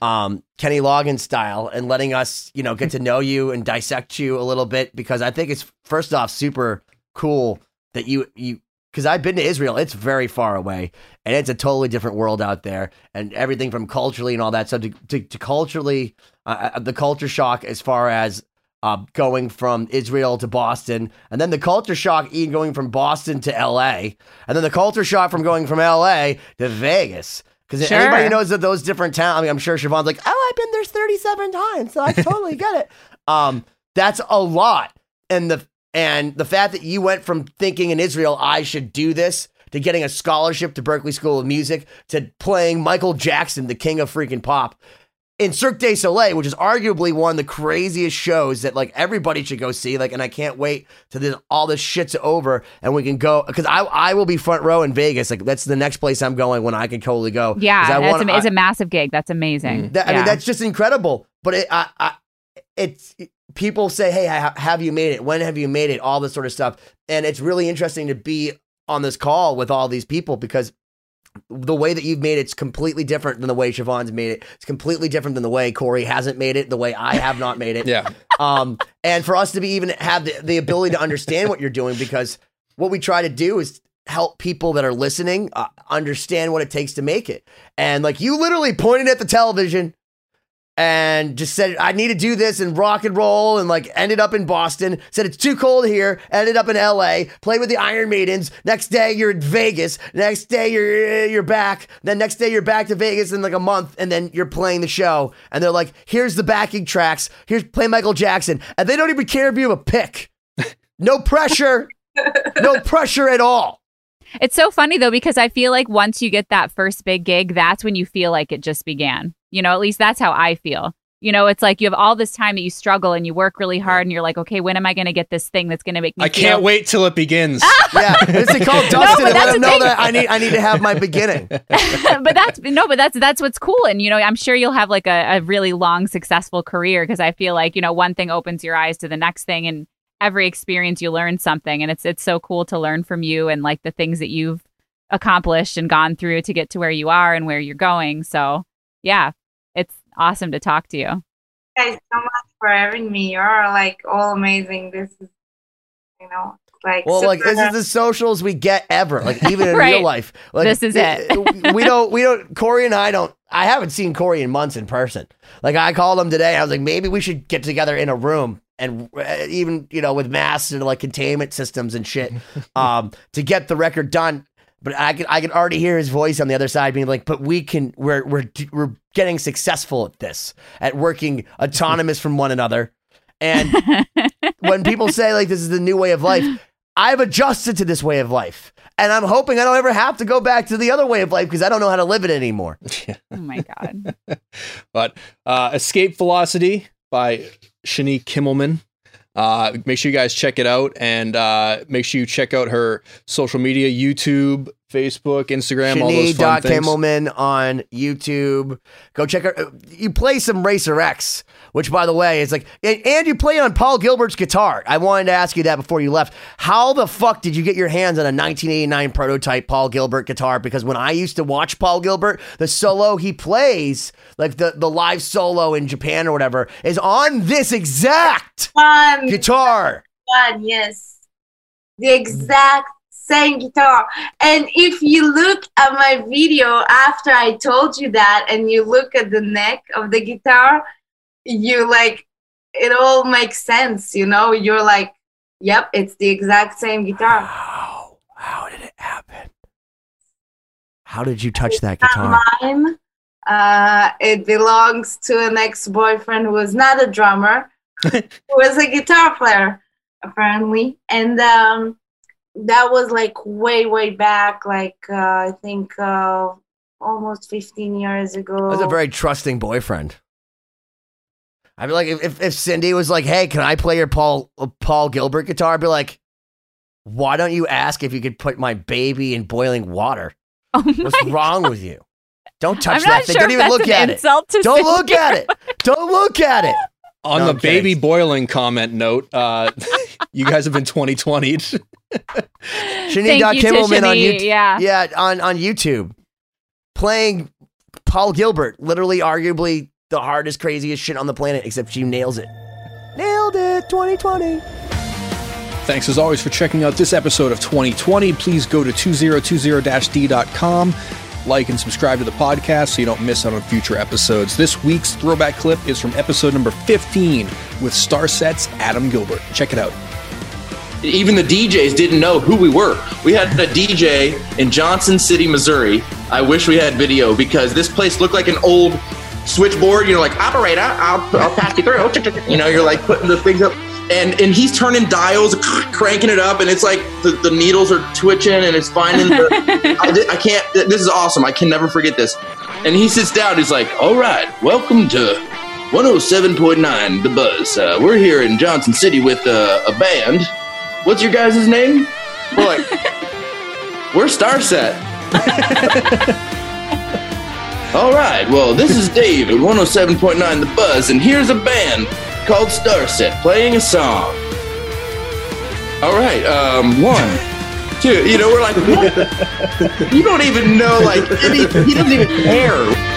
um, Kenny Loggins style, and letting us, you know, get to know you and dissect you a little bit, because I think it's first off super cool that you you because I've been to Israel. It's very far away, and it's a totally different world out there, and everything from culturally and all that stuff to to, to culturally uh, the culture shock as far as. Uh, going from Israel to Boston, and then the culture shock going from Boston to L A, and then the culture shock from going from L A to Vegas. Because sure. Everybody knows that those different towns, I mean, I'm sure Siobhan's like, oh, I've been there thirty-seven times, so I totally get it. Um, that's a lot. And the and the fact that you went from thinking in Israel, I should do this, to getting a scholarship to Berklee School of Music, to playing Michael Jackson, the king of freaking pop, in Cirque du Soleil, which is arguably one of the craziest shows that like everybody should go see. Like, and I can't wait till this, all this shit's over and we can go, because I I will be front row in Vegas. Like, that's the next place I'm going when I can totally go. Yeah, I that's wanna, a, it's I, a massive gig. That's amazing. That, yeah. I mean, that's just incredible. But it, I, I, it's it, people say, hey, ha- have you made it? When have you made it? All this sort of stuff. And it's really interesting to be on this call with all these people, because the way that you've made it's completely different than the way Siobhan's made it. It's completely different than the way Corey hasn't made it, the way I have not made it. yeah. Um, and for us to be even have the, the ability to understand what you're doing, because what we try to do is help people that are listening uh, understand what it takes to make it. And like, you literally pointed at the television and just said, I need to do this, and rock and roll, and like ended up in Boston, said it's too cold here, ended up in L A, played with the Iron Maidens, next day you're in Vegas, next day you're you're back, then next day you're back to Vegas in like a month, and then you're playing the show, and they're like, here's the backing tracks, here's play Michael Jackson, and they don't even care if you have a pick. No pressure, no pressure at all. It's so funny though, because I feel like once you get that first big gig, that's when you feel like it just began. You know, at least that's how I feel. You know, it's like you have all this time that you struggle and you work really hard, and you're like, okay, when am I going to get this thing that's going to make me? I feel- can't wait till it begins. yeah, it's a call Dustin no, and let him know thing. that I need I need to have my beginning. but that's no, but that's that's what's cool, and you know, I'm sure you'll have like a, a really long, successful career, because I feel like, you know, one thing opens your eyes to the next thing, and every experience you learn something, and it's it's so cool to learn from you and like the things that you've accomplished and gone through to get to where you are and where you're going. So yeah. It's awesome to talk to you. Thanks so much for having me. You're like all amazing. This is, you know, Like, well, like this is the socials we get ever. Like even in right. real life, like this is it. we don't, we don't. Corey and I don't. I haven't seen Corey in months in person. Like I called him today. I was like, maybe we should get together in a room and uh, even you know with masks and like containment systems and shit, um, to get the record done. But I can, I can already hear his voice on the other side being like, but we can. We're we're we're getting successful at this, at working autonomous from one another. And when people say like this is the new way of life, I've adjusted to this way of life, and I'm hoping I don't ever have to go back to the other way of life because I don't know how to live it anymore. Yeah. Oh my God. But uh, Escape Velocity by Shani Kimelman. Uh, make sure you guys check it out, and uh, make sure you check out her social media, YouTube, Facebook, Instagram, Shani all those fun things. Kimelman on YouTube. Go check her. You play some Racer X, which by the way is like, and you play on Paul Gilbert's guitar. I wanted to ask you that before you left. How the fuck did you get your hands on a nineteen eighty-nine prototype Paul Gilbert guitar? Because when I used to watch Paul Gilbert, the solo he plays, like the, the live solo in Japan or whatever, is on this exact um, guitar. One, yes, the exact same guitar. And if you look at my video after I told you that, and you look at the neck of the guitar, you like, it all makes sense, you know? You're like, yep, it's the exact same guitar. Wow, how did it happen? How did you touch it's that guitar? Mine. Uh, it belongs to an ex-boyfriend who was not a drummer, who was a guitar player, apparently. And um, that was like way, way back, like uh, I think uh, almost fifteen years ago. That was a very trusting boyfriend. I'd be like, if if Cindy was like, hey, can I play your Paul Paul Gilbert guitar? I'd be like, why don't you ask if you could put my baby in boiling water? Oh What's wrong God. With you? Don't touch I'm that thing. Sure don't even look at it. Don't Cindy look at it. Don't look at it. On no, the baby boiling comment note, uh, you guys have been twenty twenty'd. Shani Kimelman on YouTube. Yeah. yeah, on on YouTube. Playing Paul Gilbert, literally, arguably, the hardest, craziest shit on the planet, except she nails it. Nailed it, twenty twenty. Thanks as always for checking out this episode of twenty twenty. Please go to twenty twenty dash d dot com, like and subscribe to the podcast so you don't miss out on future episodes. This week's throwback clip is from episode number fifteen with Starset's Adam Gilbert. Check it out. Even the D Js didn't know who we were. We had a D J in Johnson City, Missouri. I wish we had video because this place looked like an old switchboard, you know, like operator, I'll, I'll pass you through. You know, you're like putting the things up, and and he's turning dials, cranking it up, and it's like the, the needles are twitching, and it's finding. The, I, I can't. This is awesome. I can never forget this. And he sits down. He's like, "All right, welcome to one oh seven point nine, The Buzz. Uh, we're here in Johnson City with uh, a band. What's your guys' name?" We're like, "We're Starset." All right, well, this is Dave at one oh seven point nine The Buzz, and here's a band called Starset playing a song. All right, um, one, two, you know, we're like, what? You don't even know, like, any, he doesn't even care.